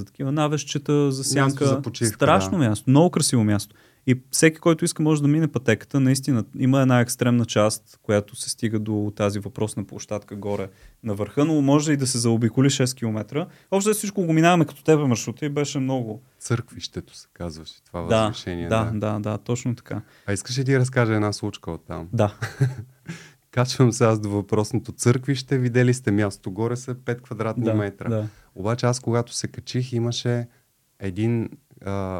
такива навещчета за сянка. За почивка, страшно място, много красиво място. И всеки, който иска, може да мине пътеката. Наистина, има една екстремна част, която се стига до тази въпросна площадка горе на върха, но може и да се заобиколи 6 км. Общо всичко го минаваме като тебе маршрута и беше много... Църквището се казваше, това възвишение. Да, точно така. А искаш ли ти разкажа една случка оттам? Да. Качвам се аз до въпросното църквище, видели сте място горе са 5 квадратни метра. Да. Обаче аз когато се качих, имаше един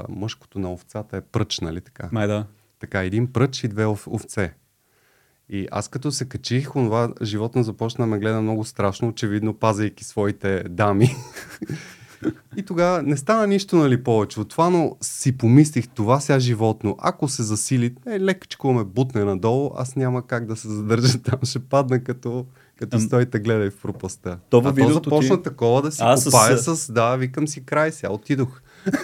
мъжкото на овцата е пръч, нали така? Май да. така, един пръч и две овце. И аз като се качих, това животно започна да ме гледа много страшно, очевидно пазайки своите дами. И тогава не стана нищо, нали, повече от това, но си помислих, това сега животно, ако се засили, лекичко ме бутне надолу, аз няма как да се задържа там, ще падна като стоите гледай в пропаста. Това то започна такова да си копае с... Да, викам си край, сега отидох.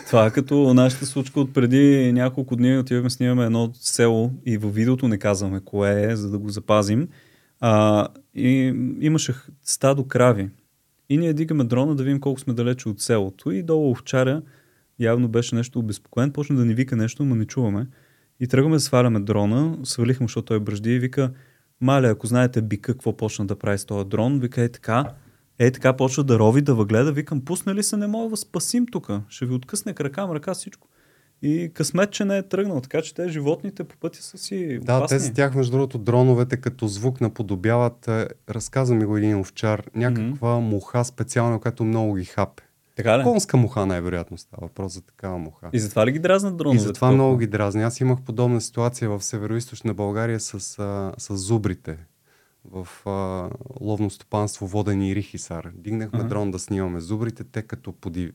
Това е като нашата случка от преди няколко дни, отиваме, снимаме едно село и във видеото не казваме кое е, за да го запазим. И имаше стадо крави. И ние дигаме дрона да видим колко сме далече от селото. И долу овчаря явно беше нещо обезпокоен, почна да ни вика нещо, но не чуваме. И тръгваме да сваляме дрона, свалихме, защото той бръжди и вика: "Мале, ако знаете бика, какво почна да прави с този дрон", вика е така почва да рови, да въгледа, викам: "Пусна ли се, не мога да спасим тук, ще ви откъсне крака, мрака, всичко". И късмет, че не е тръгнал, така че те животните по пътя са си опасни. Да, те за тях, между другото, дроновете като звук наподобяват, разказа ми го един овчар, някаква муха специална, която много ги хапе. Конска муха най-вероятно става въпрос за такава муха. И затова ли ги дразнат дроновете? И затова много ги дразни. Аз имах подобна ситуация в североизточна България с зубрите в ловно стопанство Воден и Рихисар. Дигнахме дрон да снимаме зубрите, те като подив...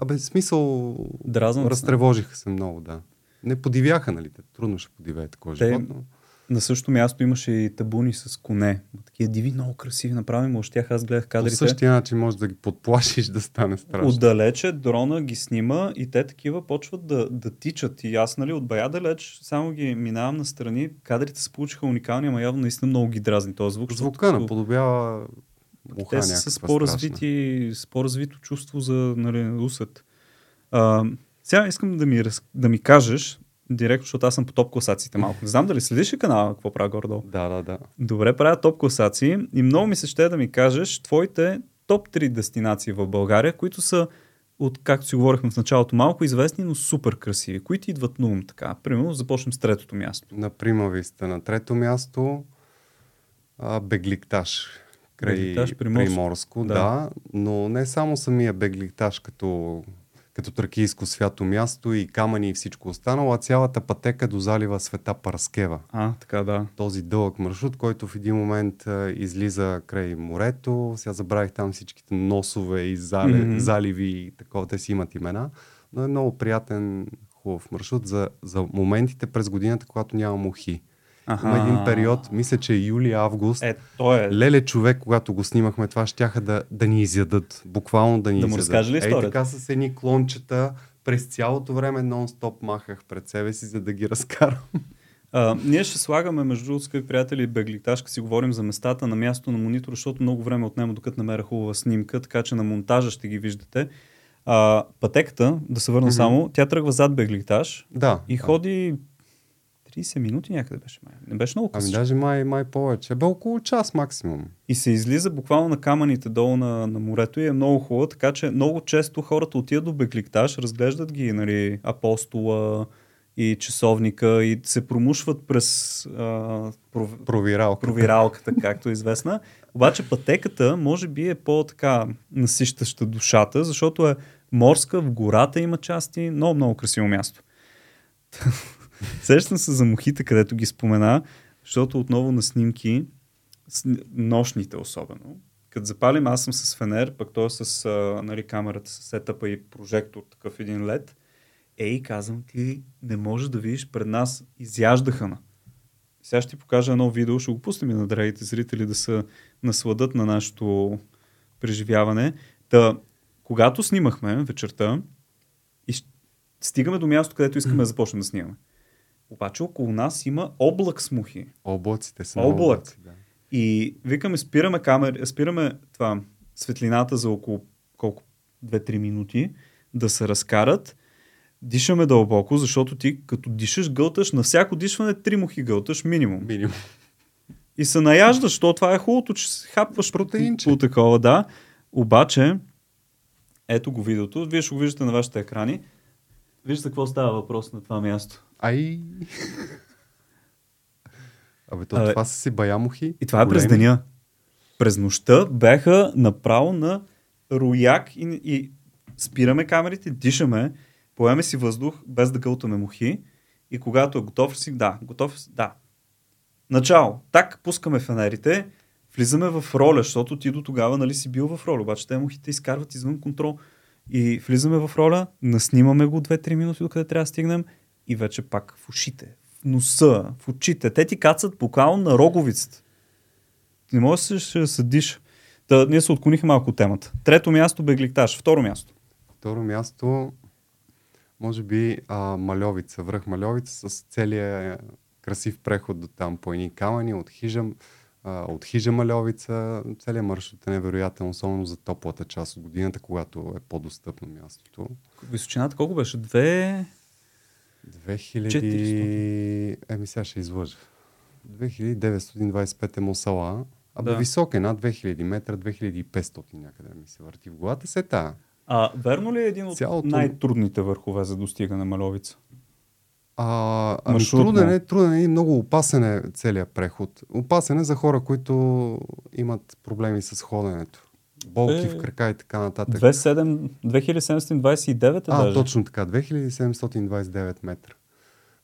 Абе, смисъл, дразно разтревожиха се много, да. Не подивяха, нали? Трудно ще подивее такова животно. На същото място имаше и табуни с коне. Такива диви, много красиви, направим. Още тях аз гледах кадрите. По същия начин можеш да ги подплашиш, да стане страшно. Отдалече дрона ги снима и те такива почват да тичат. И аз, нали, от бая далеч само ги минавам настрани. Кадрите се получиха уникални, ама явно наистина много ги дразни този звук. Звука наподобява... Те са с по-развито чувство за, нали, усет. Сега искам да ми кажеш директно, защото аз съм по топ класациите малко. Не знам дали следиш ли канала, какво прави Гордо? Да. Добре, правя топ класации и много ми се ще да ми кажеш твоите топ 3 дестинации в България, които са, от както си говорихме в началото, малко известни, но супер красиви, които идват новим така. Примерно започнем с третото място. На Примависта, на трето място Бегликташ. Бегликташ, Приморско, да, но не само самия Бегликташ като тракийско свято място и камъни и всичко останало, а цялата пътека до залива Света Параскева. Така. Този дълъг маршрут, който в един момент излиза край морето, сега забравих там всичките носове и заливи и такова, те си имат имена, но е много приятен, хубав маршрут за моментите през годината, когато няма мухи. Има един период, мисля, че юли-август. Леле човек, когато го снимахме това, щяха да ни изядат. Буквално да ни изядат. Да му разкажа ли историята? Ей така с едни клончета през цялото време нон-стоп махах пред себе си, за да ги разкарам. Ние ще слагаме, между другото, скъпи приятели, Бегликташка, си говорим за местата на място на монитор, защото много време отнема, докато намеря хубава снимка, така че на монтажа ще ги виждате. Пътеката, да се върна само, тя тръгва зад Бегликташ и ходи... 30 минути някъде беше май. Не беше много късно. Ами даже май повече. Бе около час максимум. И се излиза буквално на камъните долу на морето и е много хубаво, така че много често хората отидат до Бегликташ, разглеждат ги, нали, Апостола и часовника и се промушват през провиралката, както е известна. Обаче пътеката може би е по-така насищаща душата, защото е морска, в гората има части, много красиво място. Сещам се за мухите, където ги спомена, защото отново на снимки, нощните особено, като запалим, аз съм с фенер, пък той е с, нали, камерата, с сетъпа и прожектор, такъв един лед. Казвам ти, не можеш да видиш, пред нас изяждахана. Сега ще ти покажа едно видео, ще го пуснем и на драгите зрители да се насладат на нашето преживяване. Та, когато снимахме вечерта и стигаме до място, където искаме да започнем да снимаме. Обаче около нас има облак с мухи. Облаците са облаци, да. И викаме, спираме това, светлината за около 2-3 минути да се разкарат. Дишаме дълбоко, защото ти като дишаш, гълташ, на всяко дишване 3 мухи гълташ минимум. И се наяждаш, защото това е хубавото, че хапваш протеинче. Обаче, ето го видеото, вие ще го виждате на вашите екрани. Вижте какво става въпрос на това място. Абе, това са си баямухи. И това е големи. През деня. През нощта бяха направо на рояк и спираме камерите, дишаме, поеме си въздух без да гълтаме мухи И когато е готов си, да, готов си, да. Начало, так, пускаме фенерите, влизаме в роля, защото ти до тогава, нали, си бил в роля, обаче те мухите изкарват извън контрол. И влизаме в роля, наснимаме го 2-3 минути, докъде трябва да стигнем и вече пак в ушите, в носа, в очите. Те ти кацат буквално на роговицата. Не можеш да се съдиш. Да, ние се отклонихме малко от темата. Трето място, Бегликташ. Второ място. Второ място, може би Мальовица, връх Мальовица с целия красив преход до там по едни камъни, от хижа Мальовица. Целият маршрут е невероятен, особено за топлата част от годината, когато е по-достъпно мястото. Височината колко беше? 2400. Еми сега ще излъжа. 2925 е Мусала. Абе да. Висок е, над 2000 метра, 2500 някъде ми се върти в главата. Сета. А верно ли е един от най-трудните върхове за достигане Мальовица? Труден е и много опасен е целият преход. Опасен е за хора, които имат проблеми с ходенето. Болки в крака и така нататък. 2729 е даже. Точно така, 2729 метра.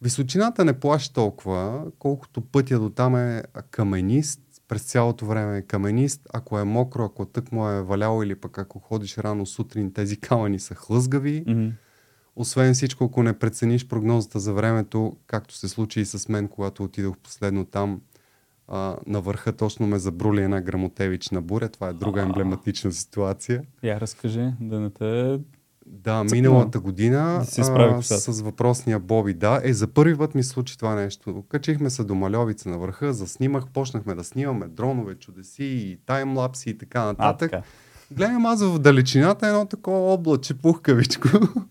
Височината не плаши толкова, колкото пътя до там е каменист. През цялото време е каменист. Ако е мокро, ако тък му е валяло или пък ако ходиш рано сутрин, тези камъни са хлъзгави. Mm-hmm. Освен всичко, ако не прецениш прогнозата за времето, както се случи и с мен, когато отидох последно там, на върха точно ме забрули една грамотевична буря. Това е друга емблематична ситуация. Я разкажи, да не те... Да, миналата година с въпросния Боби, за първи път ми случи това нещо. Качихме се до Мальовица на върха, заснимах, почнахме да снимаме дронове, чудеси и таймлапси и така нататък. Гледам аз в далечината едно такова облаче, пухкавичко.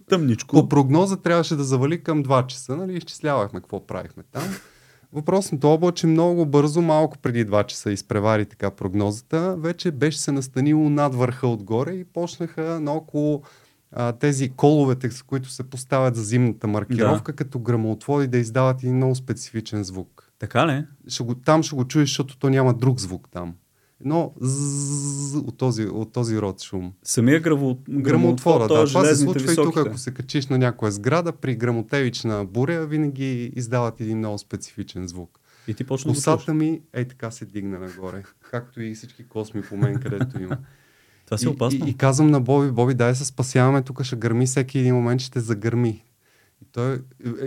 Тъмничко. По прогноза трябваше да завали към 2 часа, нали, изчислявахме какво правихме там. Въпросното облаче много бързо, малко преди 2 часа изпревари така прогнозата, вече беше се настанило над върха отгоре и почнаха наоколо тези коловете, с които се поставят за зимната маркировка, като гръмоотводи да издават и много специфичен звук. Така ли? Там ще го чуеш, защото то няма друг звук там. Но от този род шум. Самия гръмоотвора, да. Това се случва високите. И тук, ако се качиш на някоя сграда, при гръмотевична буря винаги издават един много специфичен звук. И ти почна да слушаш. Косата ми така се дигна нагоре. Както и всички косми по мен, където има. Това си опасно. И казвам на Боби, дай се спасяваме, тук ще гърми всеки един момент, ще те загърми.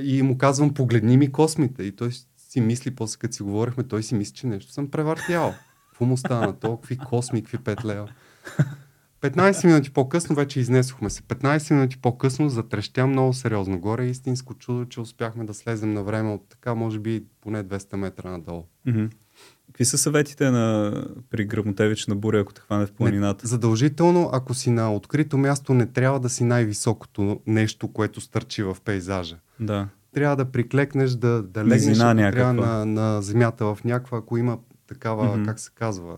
И му казвам, погледни ми космите. И той си мисли, после като си говорихме, той си мисли, че нещо съм превъртял. Какво му стана? Какви косми, какви 5 лева. 15 минути по-късно, вече изнесохме се. 15 минути по-късно затрещя много сериозно. Горе е истинско чудо, че успяхме да слезем на време от така, може би, поне 200 метра надолу. Какви са съветите при гръмотевична буря, ако те хване в планината? Задължително, ако си на открито място, не трябва да си най-високото нещо, което стърчи в пейзажа. Да. Трябва да приклекнеш, да легнеш, трябва на земята в някаква, ако има такава, как се казва,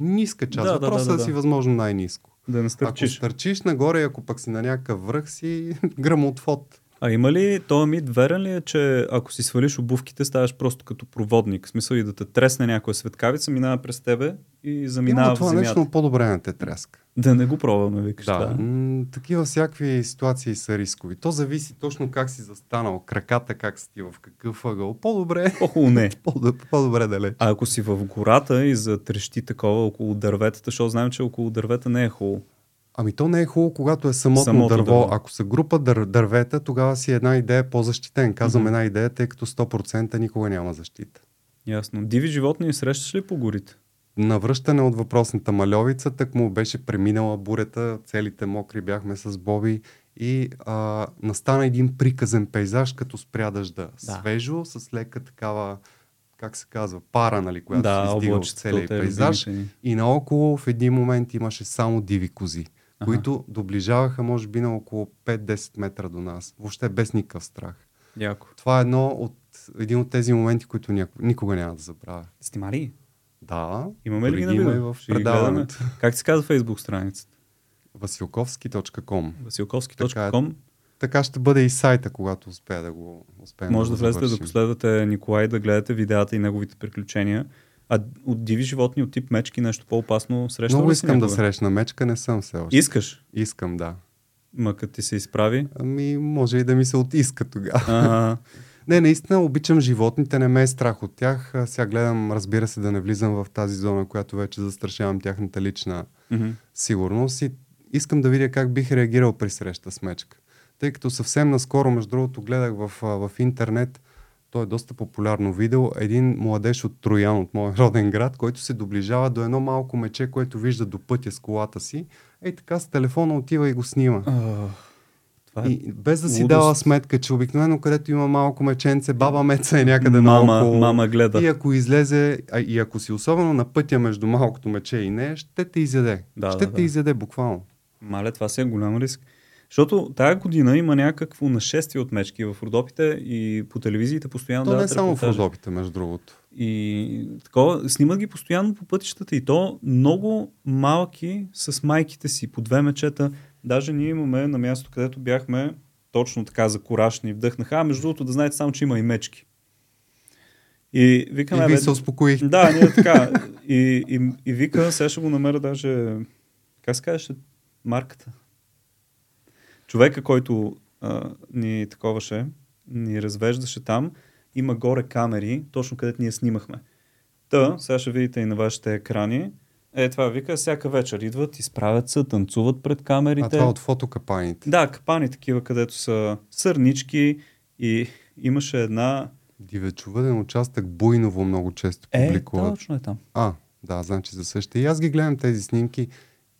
ниска част. Да, въпросът да си възможно най-ниско. Да не стърчиш. Ако стърчиш нагоре, ако пък си на някакъв връх, си гръмотвод. А има ли този мит, верен ли е, че ако си свалиш обувките, ставаш просто като проводник? В смисъл и да те тресне някоя светкавица, минава през тебе и заминава в земята. Това нещо по-добре не те треска. Да не го пробваме, викаш. Да. Такива всякакви ситуации са рискови. То зависи точно как си застанал, краката как си ти, в какъв ъгъл. По-добре. По-добре далеч. А ако си в гората и затрещи такова около дърветата, защото знаем, че около дървета не е хубаво. Ами то не е хубаво, когато е самото дърво. Ако са група дървета, тогава си една идея по-защитен. Казвам една идея, тъй като 100% никога няма защита. Ясно. Диви животни срещаш ли по горите? Навръщане от въпросната Мальовица, так му беше преминала бурята, целите мокри бяхме с Боби и настана един приказен пейзаж, като спря дъжда. Да. Свежо, с лека такава, как се казва, пара, нали, която се издига от целия пейзаж. И наоколо в един момент имаше само диви кози, които доближаваха, може би, на около 5-10 метра до нас. Въобще без никакъв страх. Яко. Това е един от тези моменти, които никога няма да забравя. Снима ли? Да. Имаме ли ги на видео? Как се казва Facebook страницата? Василковски.com. Василковски.com. Така ще бъде и сайта, когато успея да го успеем. Може да влезете да последвате Николай, да гледате видеата и неговите приключения. А от диви животни, от тип мечки, нещо по-опасно срещна? Много искам да срещна мечка, не съм все още. Искаш? Искам, да. Ма като ти се изправи? Ами може и да ми се отиска тогава. Не, наистина обичам животните, не ме е страх от тях. Сега гледам, разбира се, да не влизам в тази зона, която вече застрашавам тяхната лична сигурност, и искам да видя как бих реагирал при среща с мечка. Тъй като съвсем наскоро, между другото, гледах в интернет, то е доста популярно видео, един младеж от Троян, от моя роден град, който се доближава до едно малко мече, което вижда до пътя с колата си. Ей така с телефона отива и го снима. И без да си лудост. Дава сметка, че обикновено където има малко меченце, баба меца е някъде наоколо. Мама гледа. И ако излезе, и ако си особено на пътя между малкото мече и нея, ще те изяде. Ще те изяде буквално. Мале, това си е голям риск. Защото тази година има някакво нашествие от мечки в Родопите и по телевизиите постоянно дават репортажи. То не само в Родопите, между другото. И такова, снимат ги постоянно по пътищата, и то много малки с майките си, по две мечета. Даже ние имаме на място, където бяхме, точно така за курашни, вдъхнаха. А между другото да знаете само, че има и мечки. И викаме... И ви се успокоих. Да, ние така. И вика, сега ще го намеря даже... Как се казваше марката? Човека, който ни таковаше, ни развеждаше там, има горе камери, точно където ние снимахме. Та, сега ще видите и на вашите екрани. Е, това вика, всяка вечер идват, изправят се, танцуват пред камерите. А това от фотокапаните. Да, капани такива, където са сърнички, и имаше една... Дивечовъден участък Буйново много често публикуват. Е, точно е там. Да, значи за същите. И аз ги гледам тези снимки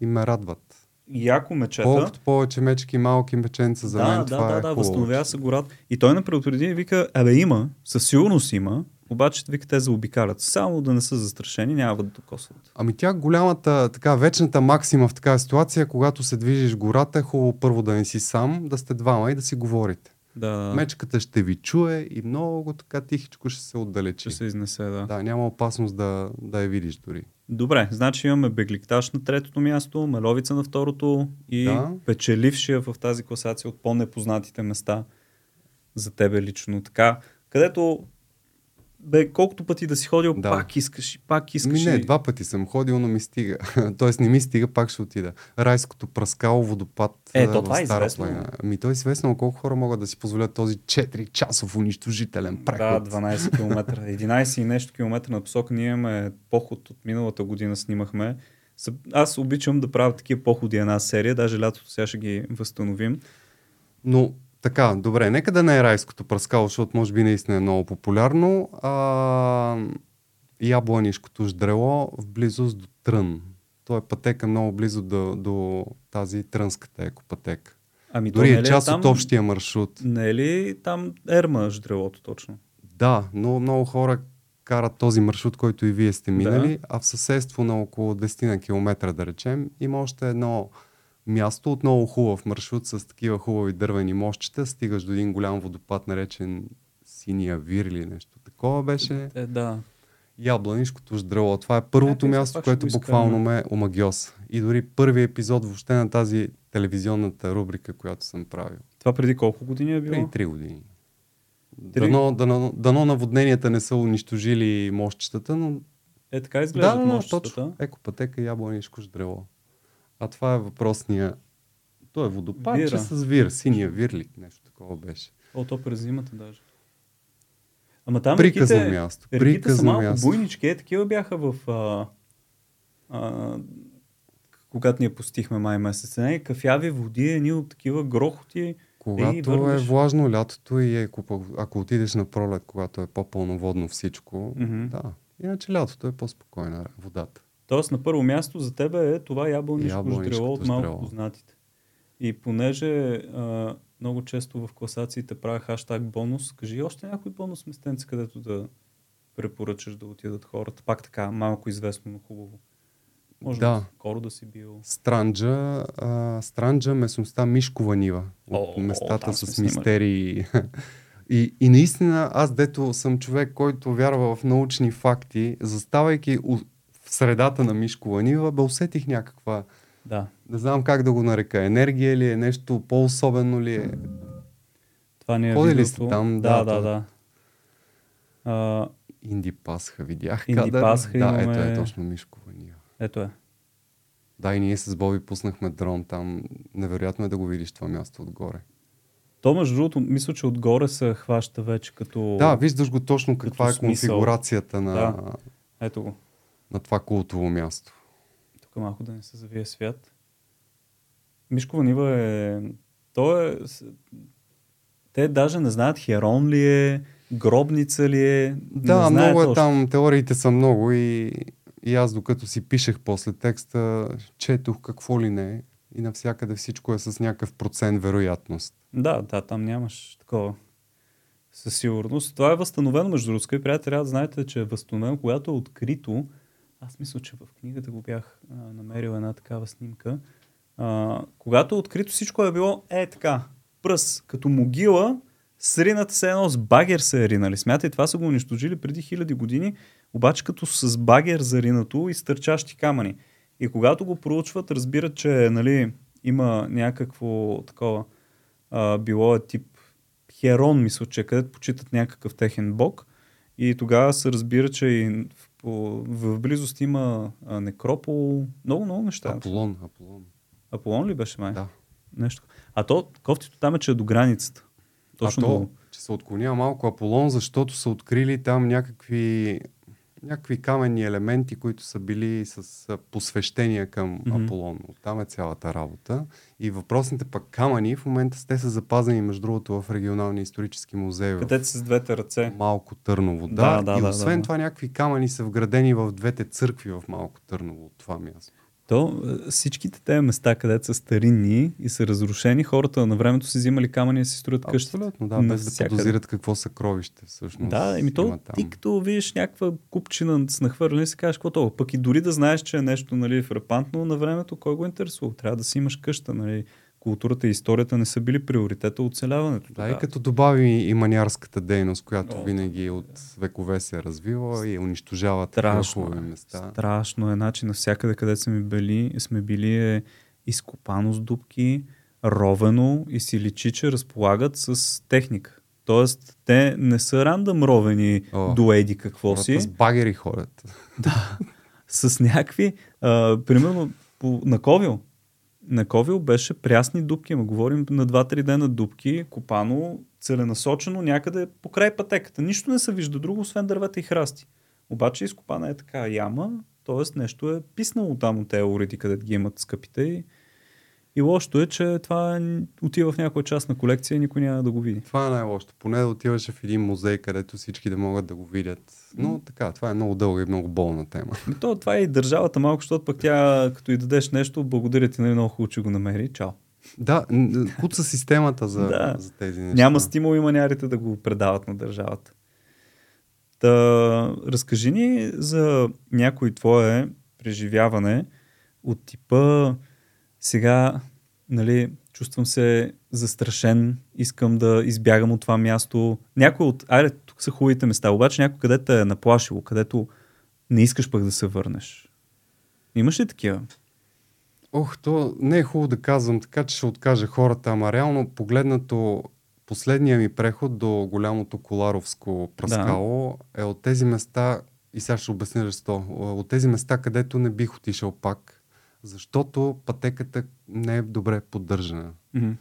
и ме радват. Яко мечета. Колкото повече мечки, малки меченца, за мен това е хубаво. Да, възстановява се гората. И той не предупреди и вика, има, със сигурност има, обаче вика, те заобикалят. Само да не са застрашени, няма да докосват. Ами тя голямата, така вечната максима в такава ситуация, когато се движиш гората, е хубаво първо да не си сам, да сте двама и да си говорите. Да. Мечката ще ви чуе и много така тихичко ще се отдалечи. Ще се изнесе, да. Да, няма опасност да я видиш дори. Добре, значи имаме Бегликташ на третото място, Мальовица на второто и печелившия в тази класация от по-непознатите места за тебе лично. Така, където колкото пъти да си ходил, пак искаш. Не, 2 пъти съм ходил, но ми стига. Тоест не ми стига, пак ще отида. Райското праскало, водопад в Стара Планина. Ами то е известно, колко хора могат да си позволят този 4-часов унищожителен преход. Да, 12 км. 11 и нещо километра на посока. Ние имаме поход от миналата година, снимахме. Аз обичам да правя такива походи една серия, даже лятото сега ще ги възстановим. Но... Така, добре, нека да не е райското праскало, защото може би наистина е много популярно. Ябланишкото ждрело в близост до Трън. Той е пътека много близо до тази трънската екопътека. Ами дори е част от общия маршрут. Не е ли там Ерма ждрелото точно? Да, но много хора карат този маршрут, който и вие сте минали, а в съседство на около 10 км, да речем, има още едно... място от много хубав маршрут с такива хубави дървени мостчета, стигаш до един голям водопад, наречен Синия вир или нещо такова беше. Ябланишкото ждрело. Това е първото място, което буквално ме омагьоса. И дори първият епизод въобще на тази телевизионната рубрика, която съм правил. Това преди колко години е било? Преди 3 години. Дано наводненията не са унищожили мостчетата, но... Е, така изглеждат мостчетата. Да, екопътека Ябланишко ждрело. А това е въпросния... Той е водопад, че с вир, синия вирлик, нещо такова беше. То през зимата даже. Ама там приказно реките, място. Реките са малко буйнички, такива бяха в... когато ние пустихме май месец. Кафяви води, едни от такива грохоти. Когато е влажно лятото и ако отидеш на пролет, когато е по-пълноводно всичко, да. Иначе лятото е по-спокойна водата. Тоест на първо място за тебе е това ябланишко ждрело от малко познатите. И понеже много често в класациите правя хаштаг бонус, кажи още някой бонус местенце, където да препоръчаш да отидат хората. Пак така малко известно, но хубаво. Може да скоро да си бил. Странджа, местността Мишкова нива. От местата с мистерии. И наистина аз, дето съм човек, който вярва в научни факти, заставайки средата на Мишкова нива, усетих някаква... Да. Не знам как да го нарека. енергия ли е, нещо по-особено ли е? Това не е видеото. Ходили сте там? Да. Инди Пасха видях. Инди Пасха имаме... Да, ето е точно Мишкова нива. Ето е. Да, и ние с Боби пуснахме дрон там. Невероятно е да го видиш това място отгоре. То, между другото, мисля, че отгоре се хваща вече като... Да, виждаш го точно каква е конфигурацията на... Да. Ето го. На това култово място. Тук малко да не се завие свят. Мишкова нива е... Те даже не знаят Херон ли е, гробница ли е. Да, много е още. Там, теориите са много и аз докато си пишех после текста, четох какво ли не е. И навсякъде всичко е с някакъв процент вероятност. Да, там нямаш такова. Със сигурност. Това е възстановено, между другото, скъпи приятели, трябва да знаете, че е възстановено, когато е открито. Аз мисля, че в книгата го бях намерил една такава снимка. Когато е открито, всичко е било така. Пръс, като могила, срината се едно с багер се е ринали. Смятай, това са го унищожили преди хиляди години, обаче като с багер заринато и стърчащи камъни. И когато го проучват, разбират, че има някакво такова било тип Херон, мисля, че където почитат някакъв техен бог. И тогава се разбира, че и в близост има некропол, много неща. Аполон. Аполон ли беше май? Да. Нещо. А то кофтито там е, че е до границата. Точно. Че се отклонява малко Аполон, защото са открили там някакви каменни елементи, които са били с посвещения към Аполон. Там е цялата работа. И въпросните пък камъни в момента те са запазени, между другото, в регионалния исторически музей. Където с двете ръце. Малко Търново. Да, освен това някакви камъни са вградени в двете църкви в Малко Търново от това място. То всичките тези места, където са старинни и са разрушени, хората на времето си взимали камъни и си строят къщи. Абсолютно, да, без да подозират какво съкровище всъщност. Да, ти като видиш някаква купчина с нахвърляне, си кажеш какво това. Пък и дори да знаеш, че е нещо фрапантно на времето, кой го интересува? Трябва да си имаш къща. Културата и историята не са били приоритета от оцеляването. Да, и като добави и маниарската дейност, която винаги от векове се развива и унищожава такива места. Страшно е. Значи навсякъде, където сме били е изкопано с дупки, ровено и си личи, че разполагат с техника. Тоест, те не са рандъм ровени до еди какво си. С багери ходят. Да. С някакви, примерно на Ковил. На Ковил беше прясни дупки, говорим на 2-3 дена дупки, копано, целенасочено някъде покрай пътеката. Нищо не се вижда друго, освен дървета и храсти. Обаче изкопана е така яма, т.е. нещо е писнало там от тези уреди, където ги имат скъпите. И лошото е, че това отива в някоя част на колекция и никой няма да го види. Това е най-лошото. Поне да отиваше в един музей, където всички да могат да го видят. Но така, това е много дълга и много болна тема. Това е и държавата малко, защото пък тя, като и дадеш нещо, благодаря ти, много хубаво, че го намери. Чао. Да, куца системата за тези неща. Няма стимул и маниарите да го предават на държавата. Разкажи ни за някое твое преживяване от типа... Сега, чувствам се застрашен, искам да избягам от това място. Някой от... тук са хубавите места, обаче някой където е наплашило, където не искаш пък да се върнеш. Имаш ли такива? То не е хубаво да казвам, така че ще откажа хората, ама реално погледнато последния ми преход до голямото Коларовско пръскало е от тези места, и сега ще обясня защо, от тези места, където не бих отишъл пак. Защото пътеката не е добре поддържана. Mm-hmm.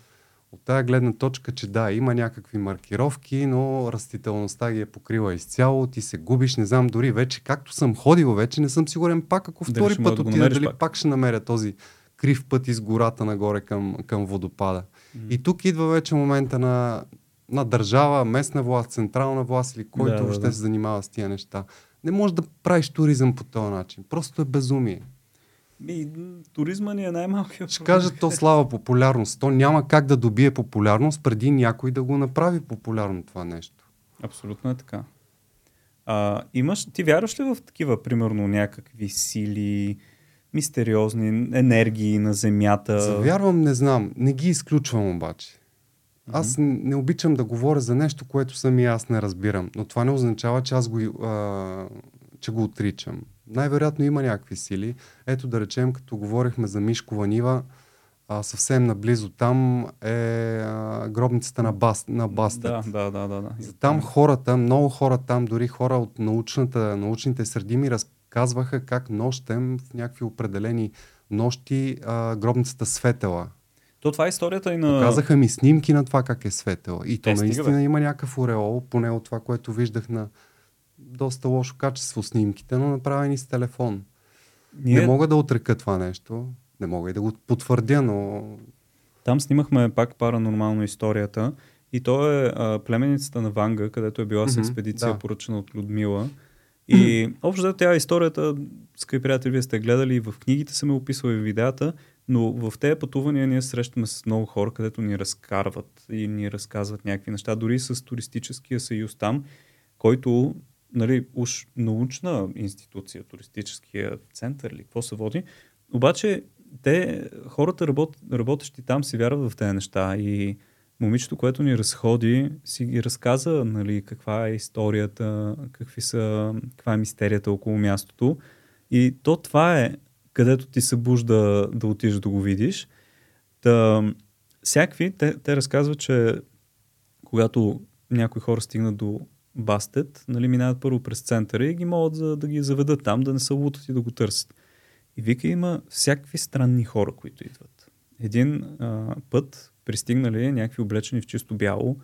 От тая гледна точка, че да, има някакви маркировки, но растителността ги е покрила изцяло, ти се губиш, не знам дори вече, както съм ходил вече, не съм сигурен пак, ако втори път отида, дали пак ще намеря този крив път из гората нагоре към водопада. Mm-hmm. И тук идва вече момента на държава, местна власт, централна власт или който въобще се занимава с тия неща. Не можеш да правиш туризъм по този начин, просто е безумие. Туризма ни е най-малкият. Ще кажа, то слава популярност. То няма как да добие популярност преди някой да го направи популярно това нещо. Абсолютно е така. Ти вярваш ли в такива, примерно, някакви сили, мистериозни енергии на Земята? Завярвам, не знам. Не ги изключвам обаче. Аз не обичам да говоря за нещо, което сами аз не разбирам. Но това не означава, че аз го отричам. Най-вероятно има някакви сили. Ето да речем, като говорихме за Мишкова нива, съвсем наблизо там е гробницата на Бастет. Да. За там хората, много хора там, дори хора от научните среди ми разказваха как нощем в някакви определени нощи гробницата светела. То това е историята и на... Показаха ми снимки на това как е светело. И то наистина има някакъв ореол, поне от това, което виждах на доста лошо качество снимките, но направени с телефон. Не мога да отрека това нещо. Не мога и да го потвърдя, но... Там снимахме пак паранормално историята. И то е племеницата на Ванга, където е била с експедиция, поръчена от Людмила. И общо тя историята, скъпи приятели, вие сте гледали и в книгите съм я описал и в видеята, но в тези пътувания ние срещаме с много хора, където ни разкарват и ни разказват някакви неща. Дори с Туристическия съюз там, който, нали, уж научна институция, Туристическия център или какво се води, обаче те, хората работещи там, си вярват в тези неща и момичето, което ни разходи, си ги разказа, нали, каква е историята, каква е мистерията около мястото. И то това е, където ти събужда да отиш да го видиш. Та, всякакви, те разказват, че когато някои хора стигнат до Бастет, нали, минават първо през центъра и ги могат да ги заведат там, да не са лутати да го търсят. И вика, има всякакви странни хора, които идват. Един път пристигнали някакви облечени в чисто бяло,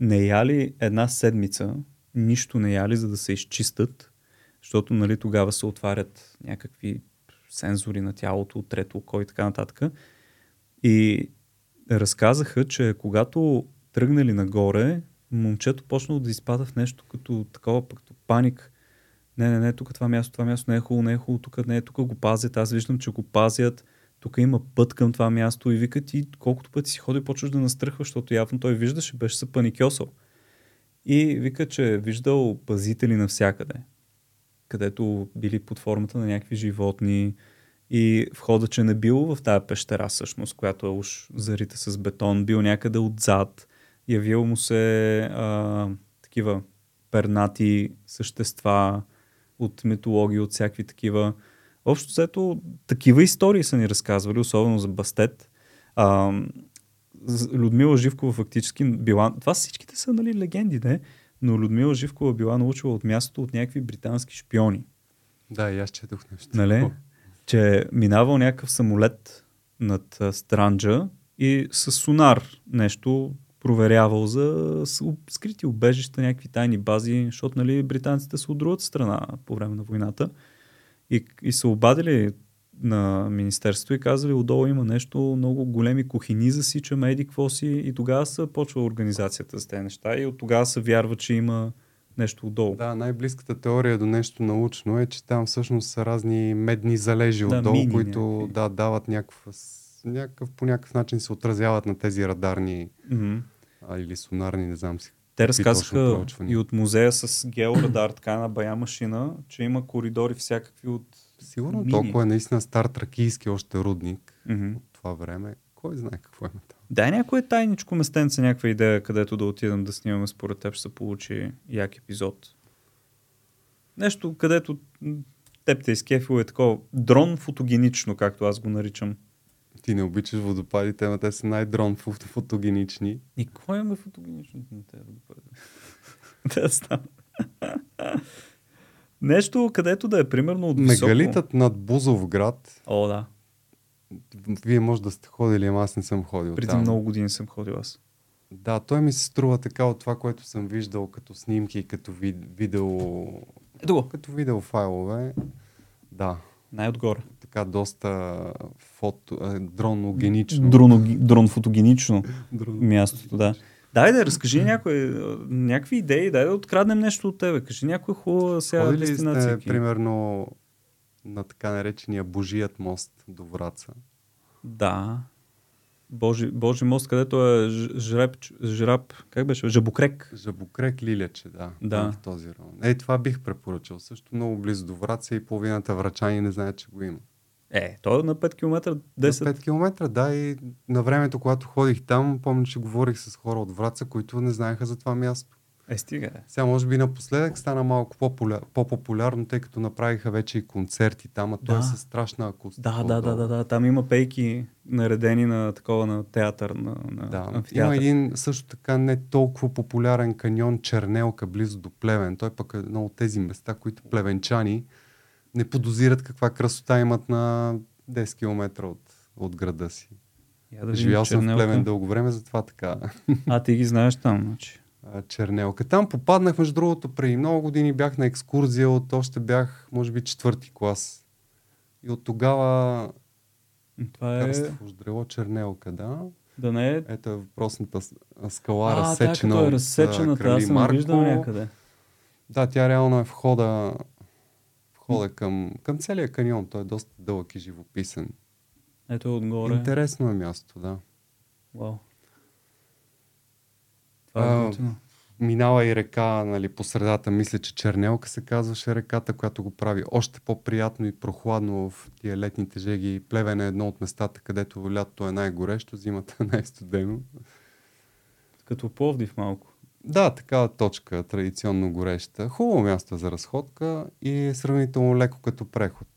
не яли една седмица, нищо не яли, за да се изчистят, защото, нали, тогава се отварят някакви сензори на тялото, трето око и така нататък. И разказаха, че когато тръгнали нагоре, момчето почнало да изпада в нещо като такова пъкто паник. Не, тук това място не е хубаво, тук го пазят, аз виждам, че го пазят. Тук има път към това място и вика ти, колкото пъти си ходи, почваш да настръхваш, защото явно той виждаше, беше се паникьосал. И вика, че виждал пазители навсякъде, където били под формата на някакви животни и входа, че не бил в тая пещера всъщност, която е уж зарита с бетон, бил някъде отзад, явил му се такива пернати същества от митологии, от всякакви такива. Общо взето, такива истории са ни разказвали, особено за Бастет. Людмила Живкова фактически била... Това всичките са, нали, легенди, не? Но Людмила Живкова била научила от мястото от някакви британски шпиони. Да, и аз четох нещо. Нали? Че минавал някакъв самолет над Странджа и със сонар нещо проверявал за скрити убежища, някакви тайни бази, защото, нали, британците са от другата страна по време на войната. И са обадили на министерството и казали, отдолу има нещо, много големи кухини засичаме, еди какво си, и тогава се почва организацията за тези неща и от тогава се вярва, че има нещо отдолу. Да, най-близката теория до нещо научно е, че там всъщност са разни медни залежи отдолу, мини, които дават по някакъв начин се отразяват на тези радарни или сонарни, не знам си. Те разказаха и от музея с георадар, така на бая машина, че има коридори всякакви от сигурно мини. Толкова е наистина стар тракийски още рудник от това време. Кой знае какво има там? Дай някое тайничко местенце, някаква идея, където да отидем да снимаме, според теб ще се получи як епизод. Нещо, където теб те изкефило е такова дрон фотогенично, както аз го наричам. Ти не обичаш водопадите, но те са най-дрон фотогенични. И кой има фотогеничното на тези водопади? Да, знам. Нещо, където да е примерно от високо. Мегалитът над Бузовград. О, да. Вие може да сте ходили, ама аз не съм ходил. Преди много години съм ходил аз. Да, той ми се струва така от това, което съм виждал като снимки и като видео файлове. Да. Най-отгоре. Така доста дроногенично. Дронфотогенично мястото, да. Дай да разкажи някакви идеи, дай да откраднем нещо от тебе. Кажи някоя хубава сега дестинация. Ходили сте, примерно, на така наречения Божият мост до Враца? Да. Божи мост, където е Жабокрек. Жабокрек Лиляче, да. В този район. Това бих препоръчал. Също много близо до Враца и половината врачани не знаят, че го има. То е на 5 км 10. На 5 км, да, и на времето, когато ходих там, помня, че говорих с хора от Враца, които не знаеха за това място. Стига. Сега може би напоследък стана малко по-популярно, тъй като направиха вече и концерти там, а то е със страшна акустика. Да, там има пейки наредени на такова на театър. На има един също така не толкова популярен каньон Чернелка близо до Плевен. Той пък е едно от тези места, които плевенчани не подозират каква красота имат на 10 км от града си. Да, живял съм в Плевен дълго време, затова така. А ти ги знаеш там, значи. Чернелка. Там попаднах, между другото, преди много години бях на екскурзия, от още бях, може би, четвърти клас. И от тогава Карство, Ждрело, Чернелка, да. Да не е... Ето е въпросната скала, разсечена от Крали Марко. Виждам някъде. Да, тя реално е входа към целия каньон. Той е доста дълъг и живописен. Ето отгоре. Интересно е място, да. Вау. Минава и река, нали, по средата. Мисля, че Чернелка се казваше реката, която го прави още по-приятно и прохладно в тия летните жеги. Плевен е едно от местата, където лятото е най-горещо, зимата е най-студено. Като Пловдив малко. Да, такава точка, традиционно гореща. Хубаво място за разходка и сравнително леко като преход.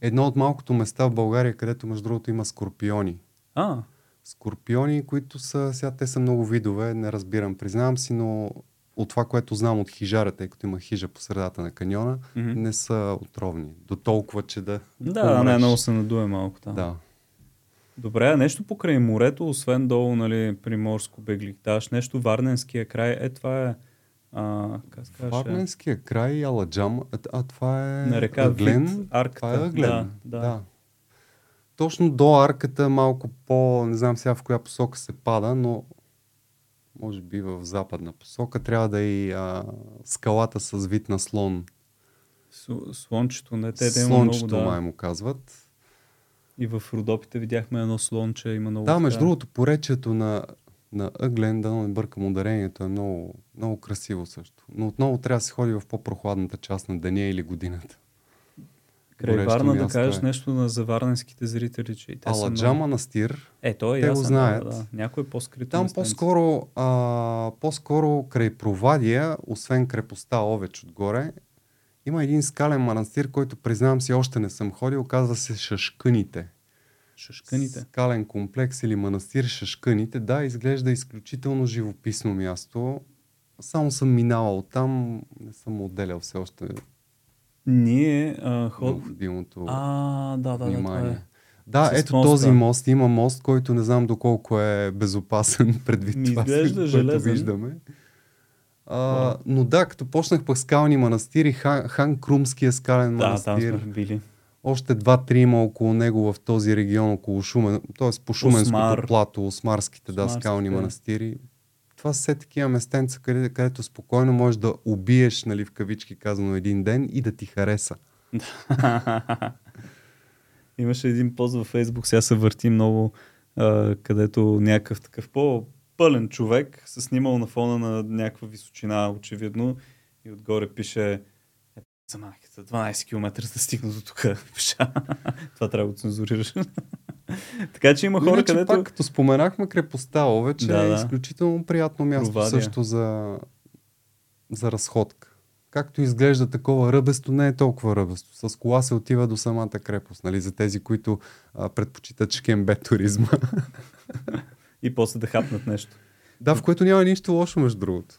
Едно от малкото места в България, където между другото има скорпиони. Скорпиони, които са, сега те са много видове, не разбирам, признавам си, но от това, което знам от хижарата, тъй като има хижа по средата на каньона, не са отровни. До толкова, че да... Да, най-много се надуе малко там. Да. Добре, нещо покрай морето, освен долу, нали, Приморско, Бегликташ, нещо Варненския край, това е... Варненския край и Аладжам, това е... На река Аглен, арката. Това е Аглен, да. Точно до арката, малко по... Не знам сега в коя посока се пада, но може би в западна посока. Трябва да е и скалата с вид на слон. Слончето, не? Те има много, да. Май му казват. И в Родопите видяхме едно слонче, има много... Да, между другото, поречието на Ъглен, да не бъркам ударението, е много, много красиво също. Но отново трябва да се ходи в по-прохладната част на деня или годината. Край Варна да кажеш нещо за варненските зрители, че и те са... Аладжа манастир, те го знаят. Да. Някой е по-скрито. Там по-скоро край Провадия, освен крепостта Овеч отгоре, има един скален манастир, който, признавам си, още не съм ходил. Казва се Шашкъните. Шашкъните? Скален комплекс или манастир Шашкъните. Да, изглежда изключително живописно място. Само съм минавал там, не съм отделял все още... Ние необходимото внимание. Да, ето този мост. Има мост, който не знам доколко е безопасен предвид това, което виждаме. Но да, като почнах пък скални манастири, Хан Крумския скален манастир. Да, там сме били. Още 2-3 има около него в този регион, около Шумен, т.е. по Шуменското плато, осмарските скални манастири. Това са все такива местенца, където спокойно можеш да убиеш, нали, в кавички казано, един ден и да ти хареса. Имаше един пост във Фейсбук, сега се върти много, където някакъв такъв по-пълен човек се снимал на фона на някаква височина, очевидно, и отгоре пише: за махата, 12 км да стигна до тук. Това трябва да го цензурираш. Така че има хора, иначе, където... Пак, като споменахме крепостта Овече, е изключително приятно място също за разходка. Както изглежда такова ръбесто, не е толкова ръбесто. С кола се отива до самата крепост, нали, за тези, които предпочитат шкембе туризма. И после да хапнат нещо. Да, в което няма нищо лошо, между другото.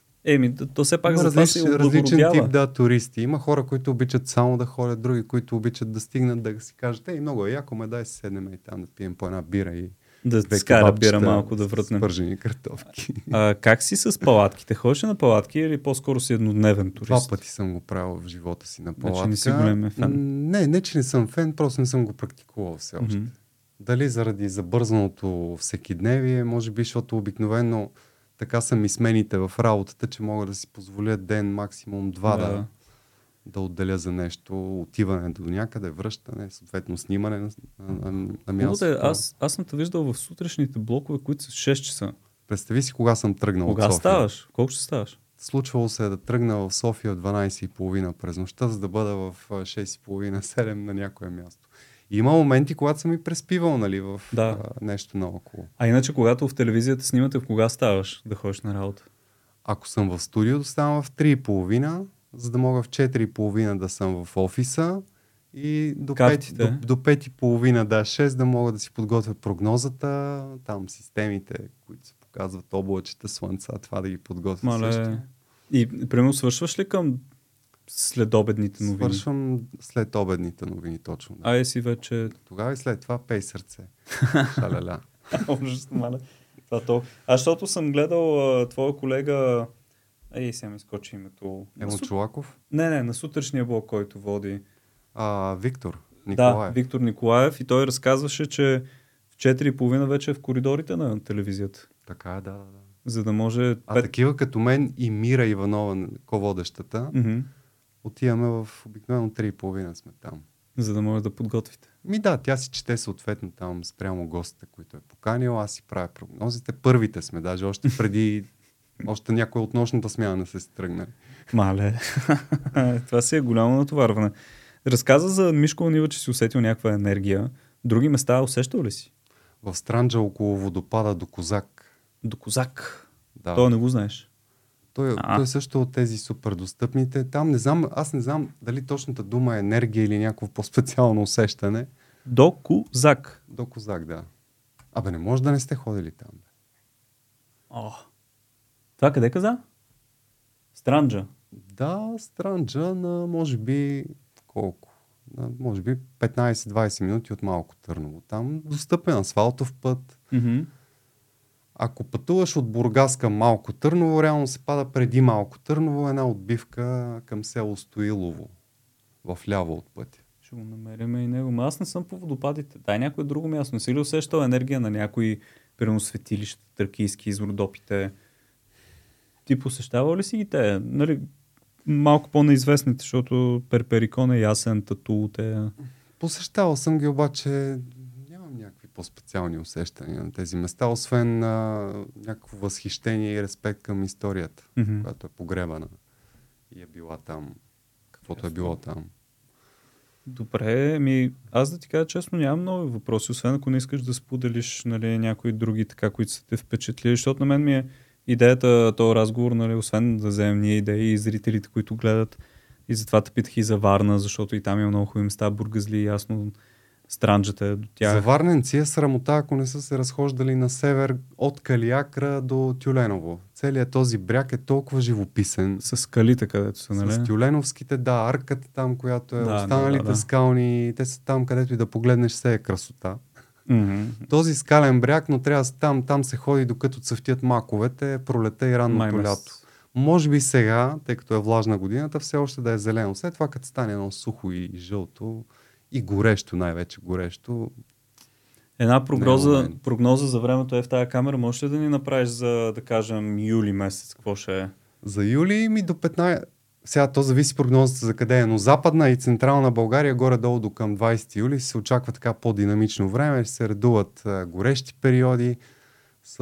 То все пак за това се облагородява. Различен тип, да, туристи. Има хора, които обичат само да ходят, други, които обичат да стигнат, да си кажат: много е яко, ме дай се седнем и там да пием по една бира и да скара бира малко, да вратнем спържени картофки. Как си с палатките? Ходиш на палатки или по-скоро си еднодневен турист? 2 пъти съм го правил в живота си на палатка. Значи не си голям фен? Не, че не съм фен, просто не съм го практикувал все още. Дали заради забързаното всекидневие, може би, защото обикновено така са ми смените в работата, че мога да си позволя ден, максимум 2 да отделя за нещо. Отиване до някъде, връщане, съответно снимане на място. Аз съм те виждал в сутрешните блокове, които са 6 часа. Представи си кога съм тръгнал от София. Ставаш? Колко ще ставаш? Случвало се да тръгна в София в 12:30 през нощта, за да бъда в 6:30-7 на някое място. Има моменти, когато съм и преспивал, нали, в нещо наоколо. А иначе, когато в телевизията снимате, в кога ставаш да ходиш на работа? Ако съм в студиото, ставам в 3:30, за да мога в 4:30 да съм в офиса и до 5:30, 6 да мога да си подготвя прогнозата, там системите, които се показват, облачета, слънца, това да ги подготвя също. И примерно свършваш ли към следобедните новини. Свършвам след обедните новини, точно. Да. А е си вече... Тогава и след това пей сърце. Шаля-ля. Ужасно, мале. А защото съм гледал твоя колега... Ей, сега ми скочи името. Емо Чулаков? Не, не, на сутрешния блог, който води. Виктор Николаев. Да, Виктор Николаев. И той разказваше, че в 4:30 вече е в коридорите на телевизията. Така е, да, да. За да може... такива като мен и Мира Иванова, ководещата, mm-hmm. отиваме в обикновено 3:30 сме там. За да може да подготвите. Ми да, тя си чете съответно там спрямо гостите, които е поканил. Аз си правя прогнозите. Първите сме, даже още преди... Още някоя от нощната смяна не се стръгнали. Мале, това си е голямо натоварване. Разказа за Мишко Нива, че си усетил някаква енергия. Други места усещал ли си? В Странджа около водопада до Козак. До Козак? Да. Той не го знаеш? Той също от тези супер достъпните. Там не знам, аз не знам дали точната дума е енергия или някакво по-специално усещане. До Козак. До Козак, да. Абе, не може да не сте ходили там. Бе. Това къде каза? Странджа? Да, Странджа на може би колко? На, може би 15-20 минути от Малко Търново. Там достъпен асфалтов път. Mm-hmm. Ако пътуваш от Бургас към Малко Търново, реално се пада преди Малко Търново една отбивка към село Стоилово. В ляво от пътя. Ще го намерим и него. Аз не съм по водопадите. Дай някое друго място. Не си ли усещал енергия на някои светилища, тракийски, из Родопите? Ти посещавал ли си ги те? Нали, малко по-неизвестните, защото Перперикон е ясен, Татул те... Посещавал съм ги, обаче нямам някакви по-специални усещания на тези места, освен някакво възхищение и респект към историята, mm-hmm. която е погребана и е била там, каквото е било там. Добре, аз да ти кажа честно, нямам нови въпроси, освен ако не искаш да споделиш, нали, някои други, така, които са те впечатлили, защото на мен ми е идеята, този разговор, нали, освен да вземем ние идеи и зрителите, които гледат, и затова те питах и за Варна, защото и там има много хубави места, Бургазли, ясно, Странджата е до тях. За варненци е срамота, ако не са се разхождали на север от Калиакра до Тюленово. Целият този бряг е толкова живописен. С скалите, където са, нали? С тюленовските, да, арката там, която е, да, останалите да. Скални, те са там, където и да погледнеш, се е красота. Mm-hmm. Този скален бряг, но трябва там се ходи, докато цъфтят маковете, пролета и ранното лято. Може би сега, тъй като е влажна годината, все още да е зелено. След това, като стане едно сухо и жълто и горещо, най-вече горещо. Една прогноза за времето е в тази камера. Може ли да ни направиш за, да кажем, юли месец? Какво ще е? За юли до 15... Сега то зависи прогнозата за къде е, но Западна и Централна България горе-долу до към 20 юли се очаква така по-динамично време, ще се редуват горещи периоди с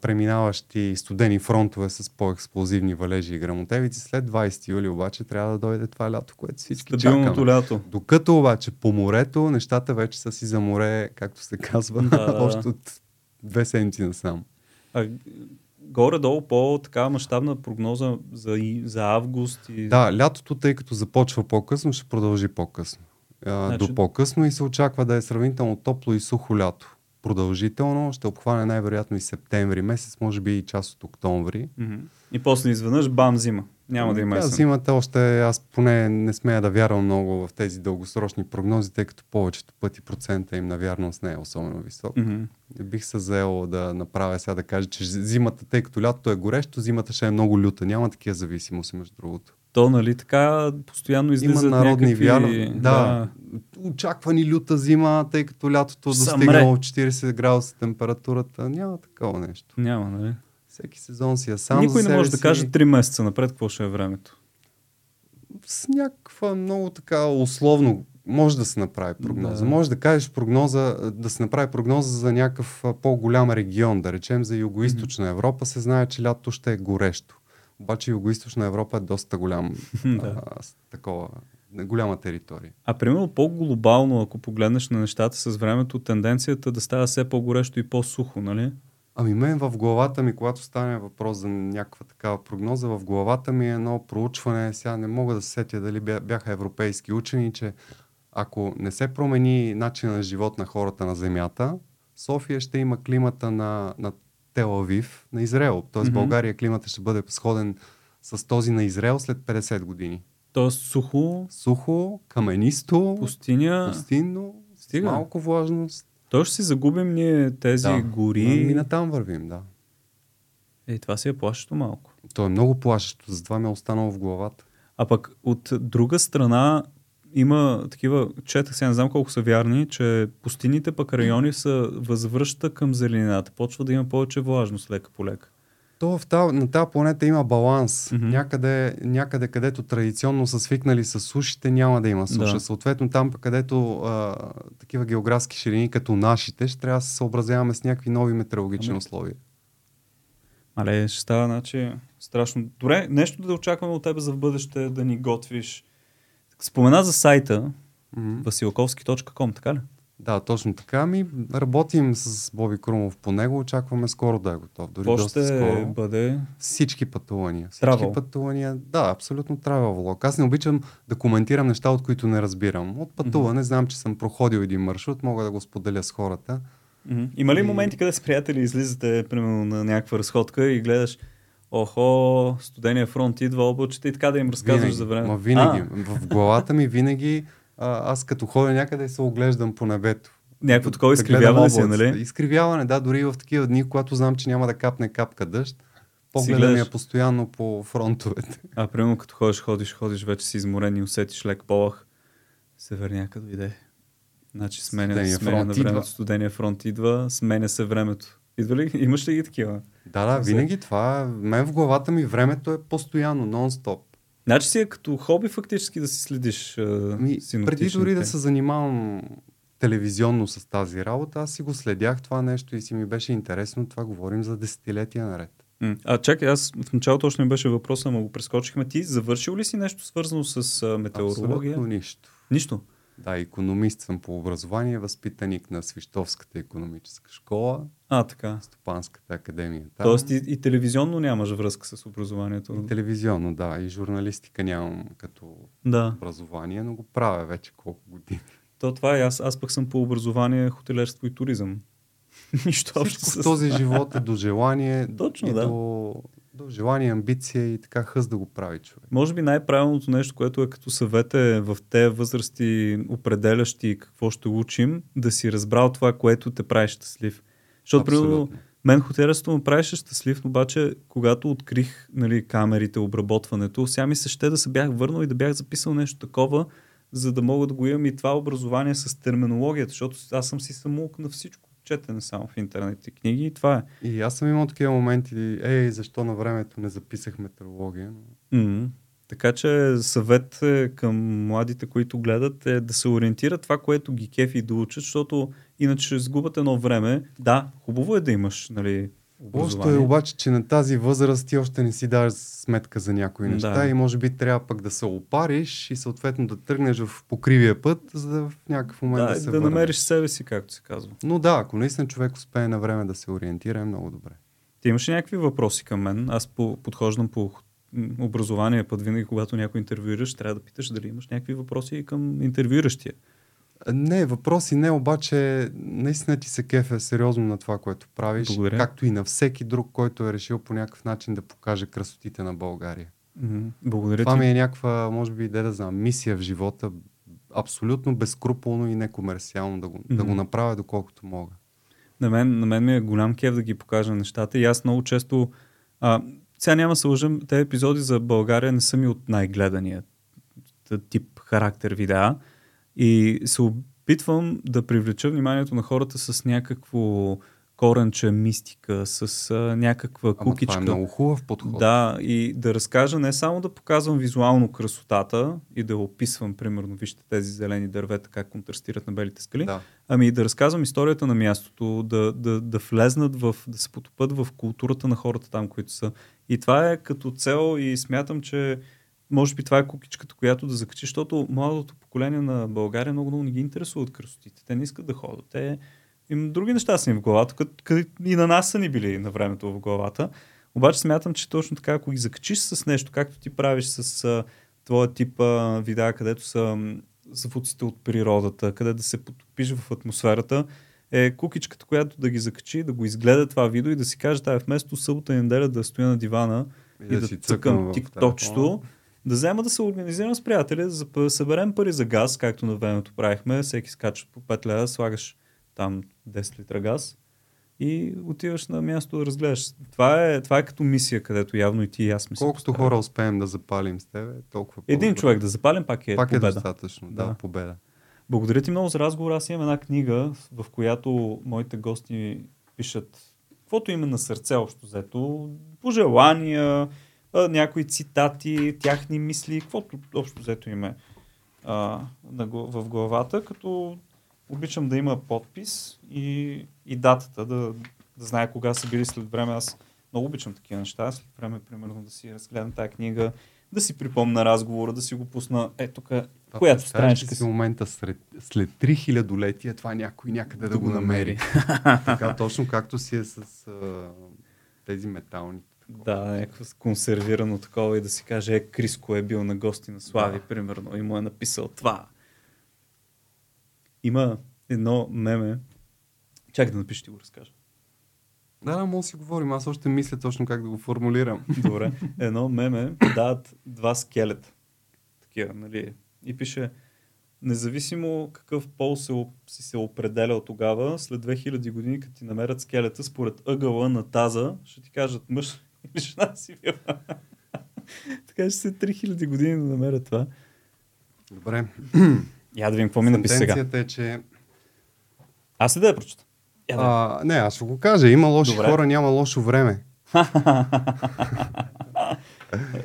преминаващи студени фронтове с по-експлозивни валежи и грамотевици. След 20 юли обаче трябва да дойде това лято, което всички чакаме. Лято. Докато обаче по морето нещата вече са си за море, както се казва, още от 2 седмици насам. Горе-долу по-така мащабна прогноза за август. И... Да, лятото, тъй като започва по-късно, ще продължи по-късно. До по-късно и се очаква да е сравнително топло и сухо лято. Продължително ще обхване най-вероятно и септември месец, може би и част от октомври. Mm-hmm. И после изведнъж бам зима. Няма да има есен. Зимата още, аз поне не смея да вярвам много в тези дългосрочни прогнози, тъй като повечето пъти процента им на вярност не е особено висок. Mm-hmm. Бих се заел да направя сега да кажа, че зимата, тъй като лятото е горещо, зимата ще е много люта. Няма такива зависимости, между другото. То, нали, така постоянно излизат някакви... Има народни вярвания. Да. Очаквани люта зима, тъй като лятото достигнало 40 градуса температурата. Няма такова нещо. Няма, нали? Всеки сезон си е сам. Никой не може да каже 3 месеца напред какво ще е времето. С някаква много така условно може да се направи прогноза. Да. Може да кажеш прогноза за някакъв по-голям регион. Да речем за Югоизточна Европа се знае, че лятото ще е горещо. Обаче Югоизточна Европа е доста голям, голяма територия. А примерно по-глобално, ако погледнеш на нещата с времето, тенденцията да става все по-горещо и по-сухо, нали? Мен в главата ми, когато стане въпрос за някаква такава прогноза, в главата ми е едно проучване, сега не мога да се сетя дали бяха европейски учени, че ако не се промени начинът на живот на хората на Земята, София ще има климата на Тел-Авив, на Израел. Тоест, mm-hmm. България климата ще бъде сходен с този на Израел след 50 години. Тоест сухо. Сухо, каменисто, пустиня, пустинно, стига. Малко влажност. То ще си загубим ние тези гори. И натам вървим, да. Е, това си е плашещо малко. То е много плашещо, затова ме е останало в главата. А пък от друга страна има такива, четах сега, не знам колко са вярни, че пустините пък райони са възвръща към зеленината. Почва да има повече влажност лека по лека. То на тази планета има баланс. Mm-hmm. Някъде, където традиционно са свикнали с сушите, няма да има суша. Да. Съответно там, където такива географски ширини като нашите, ще трябва да се съобразяваме с някакви нови метеорологични условия. Але ще става, значи, страшно. Добре, нещо да очакваме от тебе за в бъдеще, да ни готвиш. Спомена за сайта vasilkovski.com, така ли? Да, точно така. Ми работим с Боби Крумов по него, очакваме скоро да е готов. Дори доста скоро. Бъде... Всички пътувания. Да, абсолютно travel влог. Аз не обичам да коментирам неща, от които не разбирам. От пътуване знам, че съм проходил един маршрут, мога да го споделя с хората. Има ли моменти, къде с приятели излизате, примерно, на някаква разходка и гледаш, охо, студения фронт идва, облачета и така да им разказваш винаги, за време? Винаги. В главата ми винаги аз като ходя някъде се оглеждам по небето. Някакво такова изкривяване си, нали? Изкривяване, да, дори в такива дни, когато знам, че няма да капне капка дъжд. Погледам я постоянно по фронтовете. А, примерно, като ходиш, вече си изморен и усетиш лек полах. Северняка дойде. Значи сменя на времето, студения фронт идва, сменя се времето. Идва ли? Имаш ли ги такива? Да, винаги това. Мен в главата ми времето е постоянно, нон-стоп. Значи си е като хоби фактически да си следиш синоптичните. Преди дори да се занимавам телевизионно с тази работа, аз си го следях това нещо и си ми беше интересно. Това говорим за десетилетия наред. А чакай, аз в началото още ми беше въпрос, ама го прескочихме. Ти завършил ли си нещо свързано с метеорология? Абсолютно нищо. Нищо? Да, икономист съм по образование, възпитаник на Свищовската икономическа школа. А, така. Стопанската академия. Там. Тоест и телевизионно нямаш връзка с образованието? И телевизионно, да. И журналистика нямам като образование, но го правя вече колко години. То това е. Аз пък съм по образование хотелерство и туризъм. Нищо общо с този живот е до желание. Точно, да. До желание, амбиция и така хъс да го прави човек. Може би най-правилното нещо, което е като съвет е в те възрасти, определящи какво ще учим, да си разбрал това, което те прави щастлив. Защото, примерно, мен хотелерството ме правеше щастлив, но обаче, когато открих, нали, камерите, обработването, сега ми се ще да се бях върнал и да бях записал нещо такова, за да мога да го имам и това образование с терминологията, защото аз съм си самоук на всичко. Четене само в интернетите книги и това е. И аз съм имал такива моменти, защо на времето не записах метеорология. Така че съвет към младите, които гледат, е да се ориентират това, което ги кефи да учат, защото иначе ще сгубят едно време. Да, хубаво е да имаш, нали, образование. Още е обаче, че на тази възраст ти още не си даваш сметка за някои неща и може би трябва пък да се опариш и съответно да тръгнеш в покривия път, за да в някакъв момент да се върнеш. Да намериш себе си, както се казва. Но да, ако наистина човек успее на време да се ориентира, е много добре. Ти имаш някакви въпроси към мен? Аз подхождам по образование път винаги, когато някой интервюираш, трябва да питаш дали имаш някакви въпроси към интервюиращия. Не, въпроси не, обаче наистина ти се кефе сериозно на това, което правиш. Благодаря. Както и на всеки друг, който е решил по някакъв начин да покаже красотите на България. Благодаря това ти. Ми е някаква, може би, да знам, мисия в живота, абсолютно безкруполно и некомерциално да го направя доколкото мога. На мен ми е голям кеф да ги покажа нещата и аз много често, сега няма се лъжим, те епизоди за България не са ми от най-гледания тип характер видеа. И се опитвам да привлеча вниманието на хората с някакво коренче мистика, с някаква кукичка. Ама това е много хубав подход. Да, и да разкажа, не само да показвам визуално красотата и да описвам, примерно, вижте тези зелени дървета, как контрастират на белите скали, ами да разказвам историята на мястото, да влезнат да се потопят в културата на хората там, които са. И това е като цел и смятам, че може би това е кукичката, която да закачи, защото младото поколение на България много не ги интересува от красотите. Те не искат да ходят. Им други неща са ни в главата, и на нас са ни били на времето в главата. Обаче смятам, че точно така, ако ги закачиш с нещо, както ти правиш с твоя тип видеа, където са звуците от природата, къде да се потопиш в атмосферата, е кукичката, която да ги закачи, да го изгледа това видео и да си каже, вместо събота и неделя да стоя на дивана и да цъкам тиктокчето, да взема да се организирам с приятели, да съберем пари за газ, както на времето правихме, всеки скача по 5 лева, слагаш там 10 литра газ и отиваш на място да разгледаш. Това е като мисия, където явно и ти и аз мисля. Колкото хора успеем да запалим с тебе, толкова победа. Един човек да запалим пак е достатъчно, да, победа. Благодаря ти много за разговор. Аз имам една книга, в която моите гости пишат каквото им е на сърце общо взето, пожелания, някои цитати, тяхни мисли, каквото общо взето им е в главата, като обичам да има подпис и датата, да знае кога са били след време. Аз много обичам такива неща. След време, примерно, да си разгледам тая книга, да си припомна разговора, да си го пусна. Тук, която страничка си. В момента след 3000-летия това някой някъде да го намери. Така, точно както си е с тези метални. Да, някакво консервирано такова и да си каже, Криско е бил на гости на Слави, примерно, и му е написал това. Има едно меме. Чакай да напиши, ти го разкажа. Да, мога да си говорим. Аз още мисля точно как да го формулирам. Добре. Едно меме дават два скелета. Такива, нали? И пише, независимо какъв пол си се определял тогава, след 2000 години, като ти намерят скелета, според ъгъла на таза, ще ти кажат мъж или жена си била. Така ще се 3000 години да намерят това. Добре. Я да видим какво ми написи сега. Сентенцията е, че... Аз ли да я прочета? Не, аз ще го кажа. Има лоши хора, няма лошо време.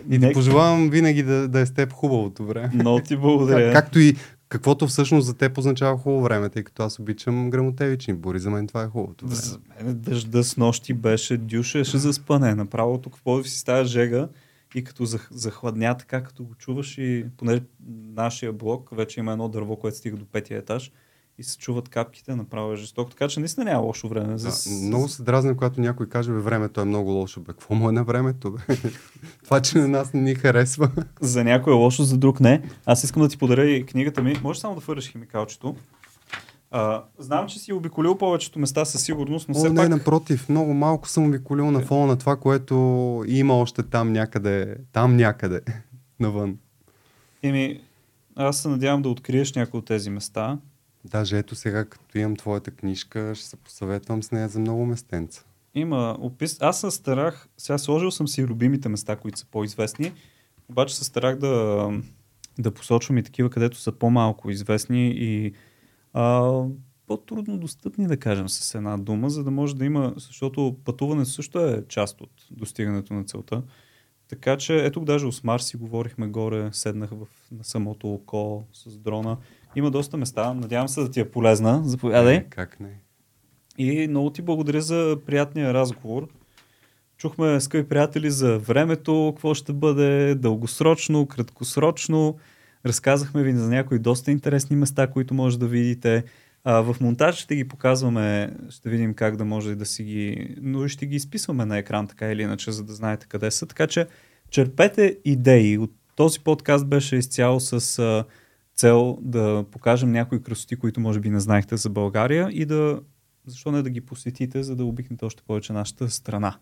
И ти пожелавам винаги да е с теб хубавото време. Много ти благодаря. Както и каквото всъщност за теб означава хубаво време, тъй като аз обичам грамотевични бури. За мен това е хубавото време. За мен дъжда с нощи беше, дюшеше за спане. Направо тук в Повив си става жега и като захладня така, като го чуваш и понеже нашия блок вече има едно дърво, което стига до петия етаж. И се чуват капките, направо е жестоко. Така че наистина няма лошо време. Много се дразня, когато някой каже, времето е много лошо. Какво му е на времето? Това, че на нас не ни харесва. За някой е лошо, за друг не. Аз искам да ти подаря и книгата ми. Може само да фъреш химикалчето. Знам, че си обиколил повечето места със сигурност, но все пак... Не, напротив. Много малко съм обиколил на фона на това, което има още там някъде. Там някъде. Навън. Аз се надявам да откриеш някои от тези места. Даже ето сега, като имам твоята книжка, ще се посъветвам с нея за много местенца. Има опис. Аз се старах, сега сложил съм си любимите места, които са по-известни, обаче се старах да посочвам и такива, където са по-малко известни и по-трудно достъпни, да кажем с една дума, за да може да има, защото пътуването също е част от достигането на целта. Така че, ето даже Осмар си говорихме горе, седнах на самото око с дрона. Има доста места, надявам се да ти е полезна. Заповядай. Как не. И много ти благодаря за приятния разговор. Чухме, скъпи приятели, за времето, какво ще бъде дългосрочно, краткосрочно. Разказахме ви за някои доста интересни места, които може да видите. В монтаж ще ги показваме, ще видим как да може да си ги... Но ще ги изписваме на екран, така или иначе, за да знаете къде са. Така че черпете идеи. От този подкаст беше изцяло с... цел да покажем някои красоти, които може би не знаехте за България и защо не да ги посетите, за да обикнете още повече нашата страна.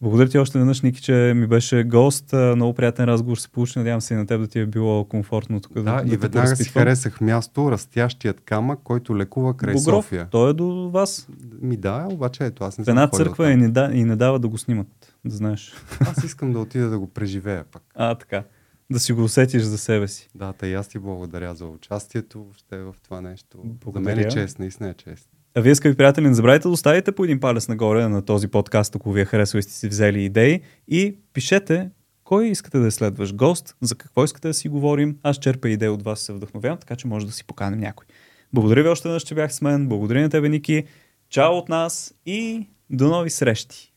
Благодаря ти още веднъж, Ники, че ми беше гост. Много приятен разговор се получи. Надявам се и на теб да ти е било комфортно тук. Да, и веднага си харесах място, растящият камък, който лекува край Богров, София. Той е до вас. Обаче ето аз не съм ходил. Една църква и не дава да го снимат, да знаеш. Аз искам да отида да го преживея пък. Така. Да си го усетиш за себе си. Да, и аз ти благодаря за участието въобще в това нещо. Благодаря. За мен е чест, наистина е чест. А вие, скъпи приятели, не забравяйте да оставите по един палец нагоре на този подкаст, ако ви е харесало и сте си взели идеи. И пишете кой искате да е следващ гост, за какво искате да си говорим. Аз черпя идеи от вас и се вдъхновявам, така че може да си поканим някой. Благодаря ви още веднъж, че бях с мен. Благодаря на тебе, Ники. Чао от нас и до нови срещи.